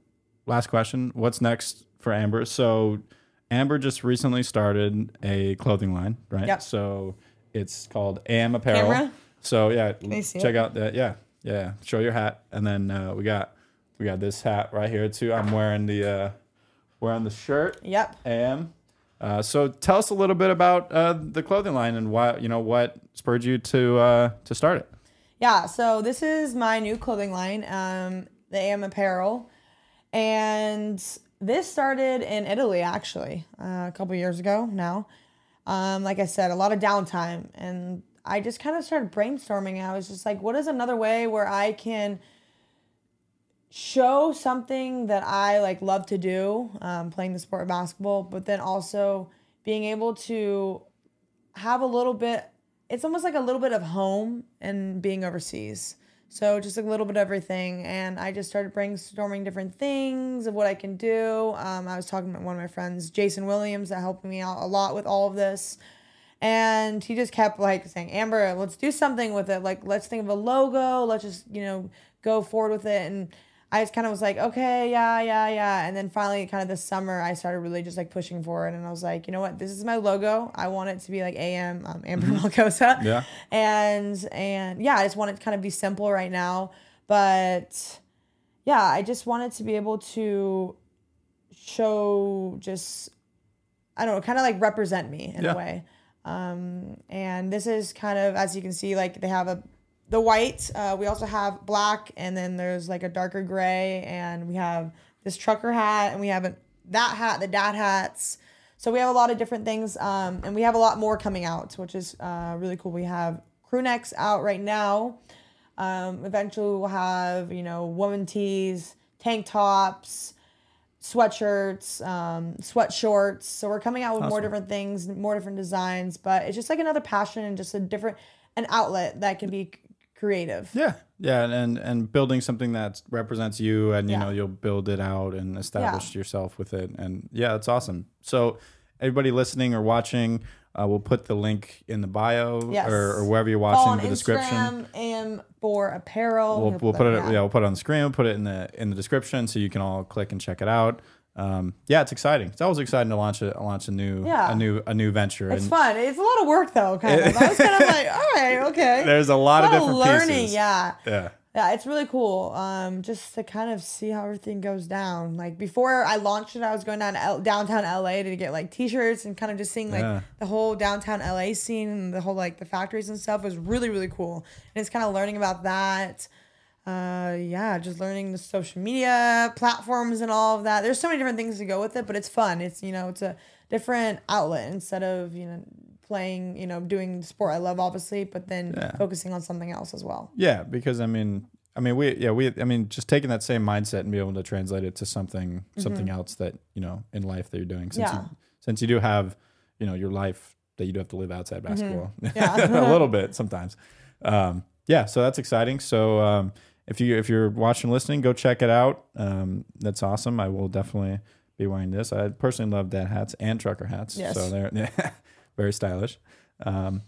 last question: what's next for Amber? So, Amber just recently started a clothing line, right? Yep. So it's called A M Apparel. Camera? So yeah, check it? out that. Yeah, yeah. Show your hat, and then uh, we got, we got this hat right here too. I'm wearing the, uh, wearing the shirt. Yep. A M. Uh, so tell us a little bit about uh, the clothing line and why, you know, what spurred you to uh, to start it. Yeah, so this is my new clothing line, um, the A M Apparel, and this started in Italy actually uh, a couple years ago now. Um, like I said, a lot of downtime, and I just kind of started brainstorming. I was just like, what is another way where I can show something that I like love to do, um, playing the sport of basketball, but then also being able to have a little bit, it's almost like a little bit of home and being overseas. So just a little bit of everything. And I just started brainstorming different things of what I can do. Um, I was talking to one of my friends, Jason Williams, that helped me out a lot with all of this. And he just kept like saying, Amber, let's do something with it. Like, let's think of a logo. Let's just, you know, go forward with it. And I just kind of was like, okay, yeah, yeah, yeah. And then finally kind of this summer, I started really just like pushing for it. And I was like, you know what? This is my logo. I want it to be like A M, um, Amber Melgoza. Yeah. And, and yeah, I just want it to kind of be simple right now. But yeah, I just wanted to be able to show just, I don't know, kind of like represent me in yeah. a way. Um, and this is kind of, as you can see, like they have a, the white, uh, we also have black, and then there's like a darker gray, and we have this trucker hat, and we have a, that hat, the dad hats. So we have a lot of different things, um, and we have a lot more coming out, which is uh, really cool. We have crew necks out right now. Um, eventually we'll have, you know, woman tees, tank tops, sweatshirts, um, sweat shorts. So we're coming out with awesome. more different things, more different designs, but it's just like another passion and just a different, an outlet that can be creative. Yeah. Yeah. And, and building something that represents you and, you yeah. know, you'll build it out and establish yeah. yourself with it. And yeah, it's awesome. So everybody listening or watching, uh, we'll put the link in the bio yes. or, or wherever you're watching the Instagram, description. And for apparel. We'll, we'll, we'll put it, yeah. yeah, we'll put it on the screen. We'll put it in the, in the description so you can all click and check it out. Um, yeah, it's exciting. It's always exciting to launch a launch a new yeah. a new a new venture. It's and fun. It's a lot of work though. Kind it, of. I was kind of like, all right, okay. There's a lot, a lot of different of learning. Pieces. Yeah, yeah, yeah. It's really cool. Um, just to kind of see how everything goes down. Like before I launched it, I was going down L- downtown L A to get like T-shirts and kind of just seeing like yeah. the whole downtown L A scene and the whole like the factories and stuff was really really cool. And it's kind of learning about that. Uh, yeah, just learning the social media platforms and all of that. There's so many different things to go with it, but it's fun. It's, you know, it's a different outlet instead of, you know, playing, you know, doing the sport I love, obviously, but then yeah. focusing on something else as well. Yeah, because I mean, I mean, we, yeah, we, I mean, just taking that same mindset and be able to translate it to something, mm-hmm. something else that, you know, in life that you're doing. Since yeah. you, since you do have, you know, your life that you do have to live outside basketball mm-hmm. yeah. a little bit sometimes. Um, yeah, so that's exciting. So, um, If you if you're watching, listening, go check it out. Um, that's awesome. I will definitely be wearing this. I personally love dad hats and trucker hats. Yes. So they're yeah, very stylish. Um,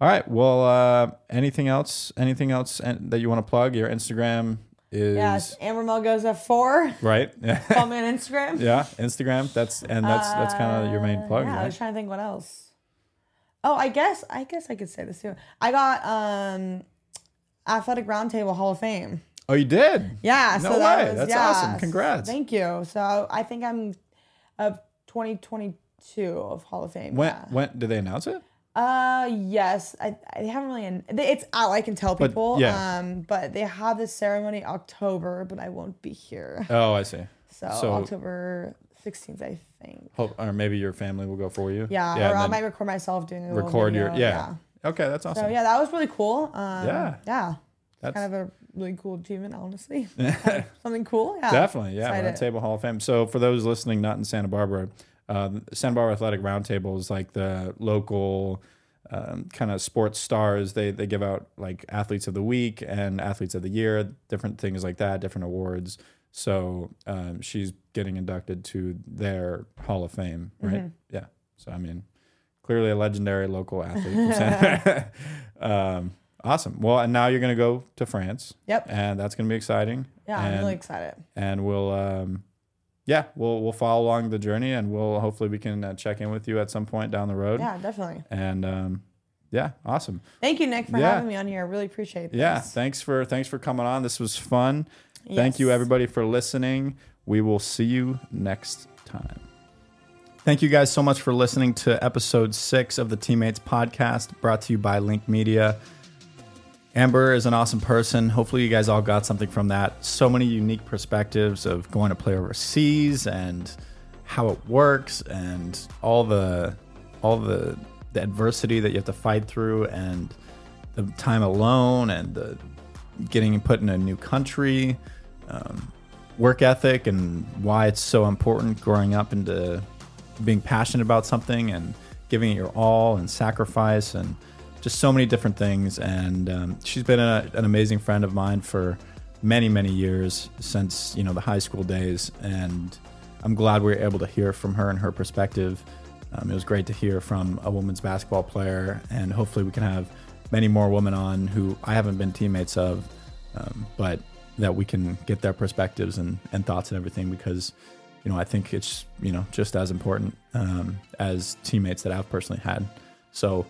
all right. Well, uh, anything else? Anything else that you want to plug? Your Instagram is yes. Amber Melgoza four. Right. Yeah. Follow me on Instagram. Yeah, Instagram. That's and that's that's kind of your main plug. Uh, yeah, right? I was trying to think what else. Oh, I guess I guess I could say this too. I got um, Athletic Roundtable Hall of Fame. Oh, you did? Yeah. No so that way. Was, That's yeah. awesome. Congrats. Thank you. So I think I'm of twenty twenty-two of Hall of Fame. When? Yeah. When did they announce it? Uh, yes. I I haven't really. An, it's out. I can tell people. But, yeah. Um, but they have this ceremony October, but I won't be here. Oh, I see. So, so October sixteenth, I think. Hope, or maybe your family will go for you. Yeah. yeah or I might record myself doing a record video. your. Yeah. yeah. Okay, that's awesome. So yeah, that was really cool. Um, yeah. Yeah. That's kind of a really cool achievement, honestly. Something cool, yeah. Definitely, yeah. Roundtable Hall of Fame. So for those listening not in Santa Barbara, um, Santa Barbara Athletic Roundtable is like the local um, kind of sports stars. They they give out like athletes of the week and athletes of the year, different things like that, different awards. So um, she's getting inducted to their Hall of Fame, right? Mm-hmm. Yeah. So I mean, clearly a legendary local athlete from Santa Barbara. um, Awesome. Well, and now you're going to go to France. Yep. And that's going to be exciting. Yeah, and, I'm really excited. And we'll, um, yeah, we'll we'll follow along the journey, and we'll hopefully we can uh, check in with you at some point down the road. Yeah, definitely. And um, yeah, awesome. Thank you, Nick, for yeah. having me on here. I really appreciate this. Yeah, thanks for thanks for coming on. This was fun. Yes. Thank you, everybody, for listening. We will see you next time. Thank you guys so much for listening to episode six of the Teammates podcast, brought to you by Link Media. Amber is an awesome person. Hopefully you guys all got something from that. So many unique perspectives of going to play overseas and how it works and all the all the, the adversity that you have to fight through and the time alone and the getting put in a new country, um, work ethic and why it's so important growing up into being passionate about something and giving it your all and sacrifice and just so many different things. And um, she's been a, an amazing friend of mine for many, many years since, you know, the high school days. And I'm glad we were able to hear from her and her perspective. Um, it was great to hear from a women's basketball player, and hopefully we can have many more women on who I haven't been teammates of, um, but that we can get their perspectives and, and thoughts and everything, because, you know, I think it's, you know, just as important um, as teammates that I've personally had. So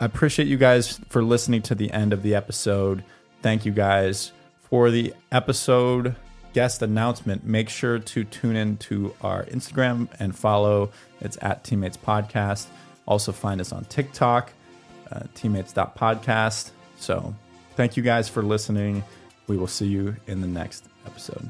I appreciate you guys for listening to the end of the episode. Thank you guys. For the episode guest announcement, make sure to tune in to our Instagram and follow. It's at Teammates Podcast. Also find us on TikTok, uh, teammates dot podcast. So thank you guys for listening. We will see you in the next episode.